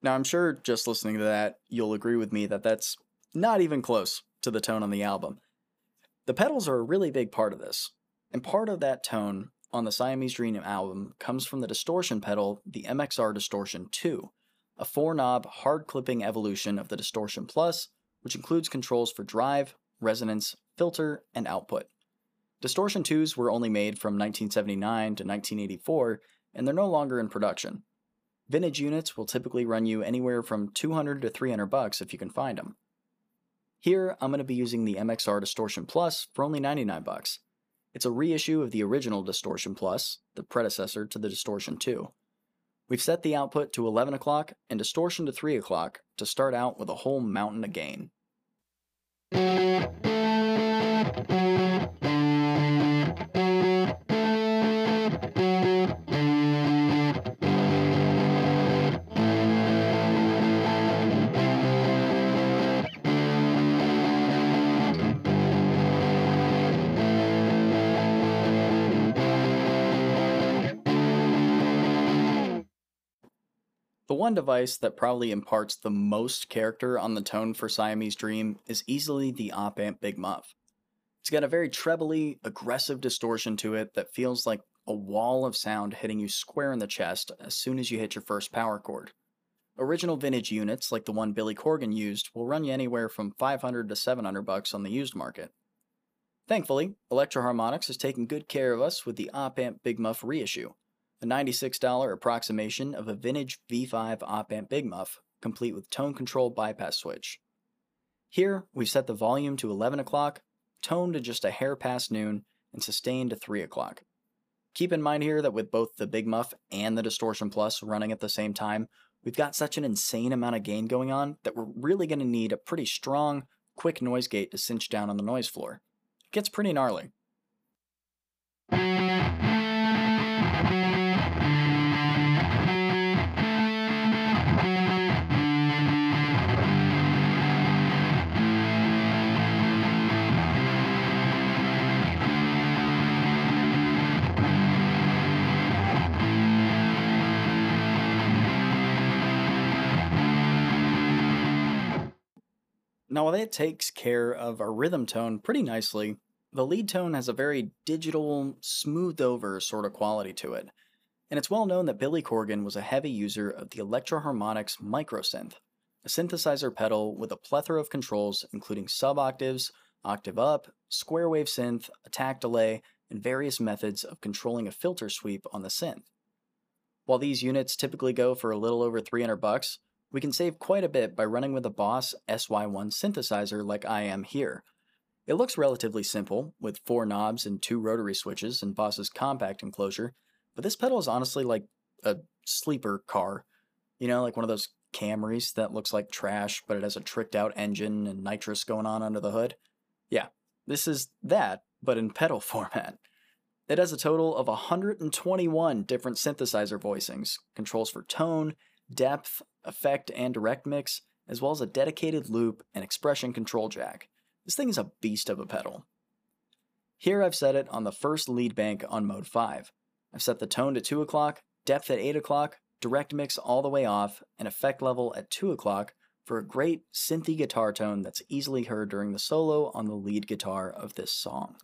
Now, I'm sure just listening to that, you'll agree with me that that's not even close to the tone on the album. The pedals are a really big part of this, and part of that tone on the Siamese Dream album comes from the distortion pedal, the M X R Distortion two, a four-knob, hard-clipping evolution of the Distortion Plus, which includes controls for drive, resonance, filter, and output. Distortion twos were only made from nineteen seventy-nine to nineteen eighty-four, and they're no longer in production. Vintage units will typically run you anywhere from two hundred to three hundred bucks if you can find them. Here, I'm going to be using the M X R Distortion Plus for only ninety-nine bucks. It's a reissue of the original Distortion Plus, the predecessor to the Distortion two. We've set the output to eleven o'clock and distortion to three o'clock to start out with a whole mountain of gain. The one device that probably imparts the most character on the tone for Siamese Dream is easily the op amp Big Muff. It's got a very trebly, aggressive distortion to it that feels like a wall of sound hitting you square in the chest as soon as you hit your first power chord. Original vintage units, like the one Billy Corgan used, will run you anywhere from five hundred to seven hundred bucks on the used market. Thankfully, Electro-Harmonix has taken good care of us with the op amp Big Muff reissue, a ninety-six dollar approximation of a vintage V five op-amp Big Muff, complete with tone control bypass switch. Here, we've set the volume to eleven o'clock, tone to just a hair past noon, and sustain to three o'clock. Keep in mind here that with both the Big Muff and the Distortion Plus running at the same time, we've got such an insane amount of gain going on that we're really going to need a pretty strong, quick noise gate to cinch down on the noise floor. It gets pretty gnarly. Now, while that takes care of our rhythm tone pretty nicely, the lead tone has a very digital, smoothed-over sort of quality to it, and it's well known that Billy Corgan was a heavy user of the Electro-Harmonix Microsynth, a synthesizer pedal with a plethora of controls including sub-octaves, octave-up, square-wave synth, attack delay, and various methods of controlling a filter sweep on the synth. While these units typically go for a little over three hundred bucks, we can save quite a bit by running with a Boss S Y one synthesizer like I am here. It looks relatively simple, with four knobs and two rotary switches and Boss's compact enclosure, but this pedal is honestly like a sleeper car. You know, like one of those Camrys that looks like trash, but it has a tricked out engine and nitrous going on under the hood. Yeah, this is that, but in pedal format. It has a total of one hundred twenty-one different synthesizer voicings, controls for tone, depth, effect, and direct mix, as well as a dedicated loop and expression control jack. This thing is a beast of a pedal. Here I've set it on the first lead bank on mode five. I've set the tone to two o'clock, depth at eight o'clock, direct mix all the way off, and effect level at two o'clock for a great synthy guitar tone that's easily heard during the solo on the lead guitar of this song.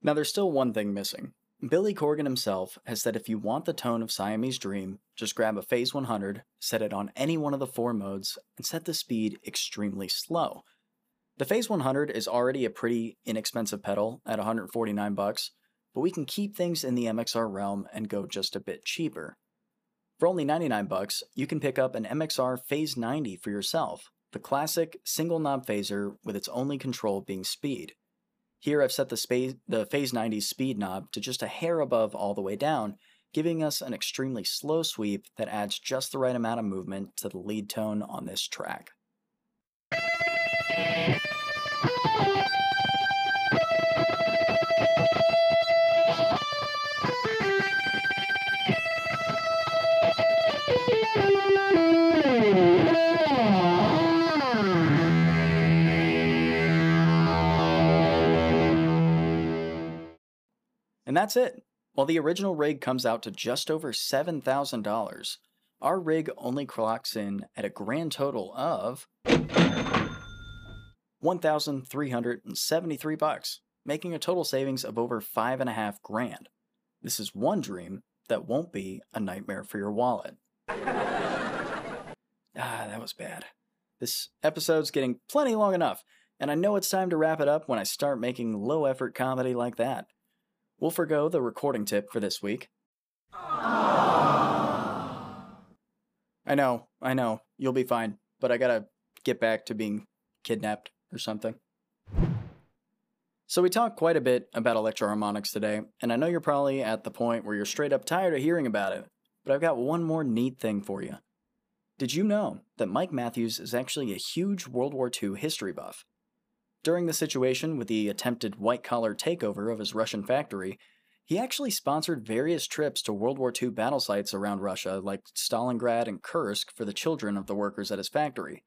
Now, there's still one thing missing. Billy Corgan himself has said if you want the tone of Siamese Dream, just grab a Phase one hundred, set it on any one of the four modes, and set the speed extremely slow. The Phase one hundred is already a pretty inexpensive pedal at one hundred forty-nine bucks, but we can keep things in the M X R realm and go just a bit cheaper. For only ninety-nine bucks, you can pick up an M X R Phase ninety for yourself, the classic single knob phaser with its only control being speed. Here I've set the, space, the Phase ninety's speed knob to just a hair above all the way down, giving us an extremely slow sweep that adds just the right amount of movement to the lead tone on this track. that's it. While the original rig comes out to just over seven thousand dollars, our rig only clocks in at a grand total of one thousand three hundred seventy-three dollars, making a total savings of over five and a half grand. This is one dream that won't be a nightmare for your wallet. Ah, that was bad. This episode's getting plenty long enough, and I know it's time to wrap it up when I start making low-effort comedy like that. We'll forgo the recording tip for this week. Aww. I know, I know, you'll be fine, but I gotta get back to being kidnapped or something. So we talked quite a bit about Electro-Harmonix today, and I know you're probably at the point where you're straight up tired of hearing about it, but I've got one more neat thing for you. Did you know that Mike Matthews is actually a huge World War Two history buff? During the situation with the attempted white-collar takeover of his Russian factory, he actually sponsored various trips to World War Two battle sites around Russia, like Stalingrad and Kursk, for the children of the workers at his factory.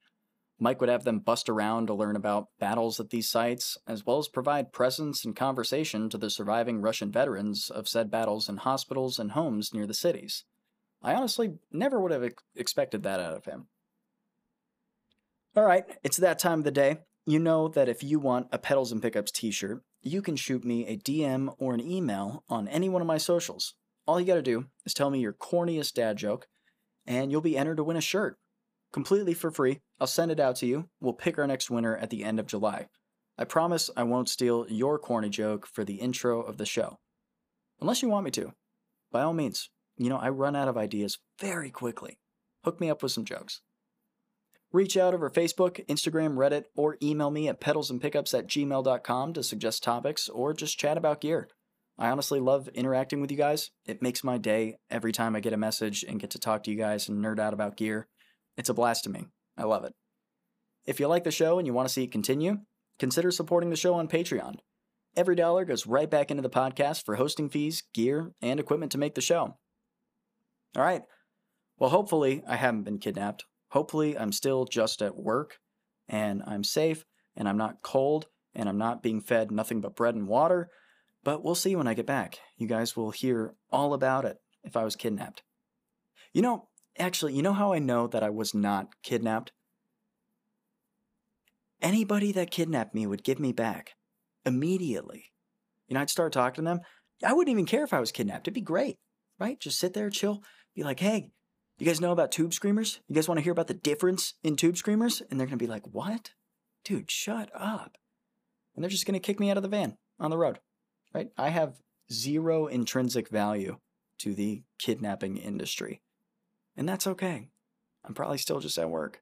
Mike would have them bust around to learn about battles at these sites, as well as provide presence and conversation to the surviving Russian veterans of said battles in hospitals and homes near the cities. I honestly never would have ex- expected that out of him. Alright, it's that time of the day. You know that if you want a Pedals and Pickups t-shirt, you can shoot me a D M or an email on any one of my socials. All you gotta do is tell me your corniest dad joke, and you'll be entered to win a shirt. Completely for free. I'll send it out to you. We'll pick our next winner at the end of July. I promise I won't steal your corny joke for the intro of the show. Unless you want me to. By all means. You know, I run out of ideas very quickly. Hook me up with some jokes. Reach out over Facebook, Instagram, Reddit, or email me at pedals and pickups at gmail dot com to suggest topics or just chat about gear. I honestly love interacting with you guys. It makes my day every time I get a message and get to talk to you guys and nerd out about gear. It's a blast to me. I love it. If you like the show and you want to see it continue, consider supporting the show on Patreon. Every dollar goes right back into the podcast for hosting fees, gear, and equipment to make the show. All right. Well, hopefully I haven't been kidnapped. Hopefully I'm still just at work and I'm safe and I'm not cold and I'm not being fed nothing but bread and water. But we'll see when I get back. You guys will hear all about it if I was kidnapped. You know, actually, you know how I know that I was not kidnapped? Anybody that kidnapped me would give me back immediately. You know, I'd start talking to them. I wouldn't even care if I was kidnapped. It'd be great. Right? Just sit there, chill, be like, hey, you guys know about Tube Screamers? You guys want to hear about the difference in Tube Screamers? And they're going to be like, what? Dude, shut up. And they're just going to kick me out of the van on the road, right? I have zero intrinsic value to the kidnapping industry. And that's okay. I'm probably still just at work.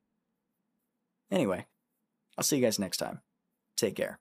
Anyway, I'll see you guys next time. Take care.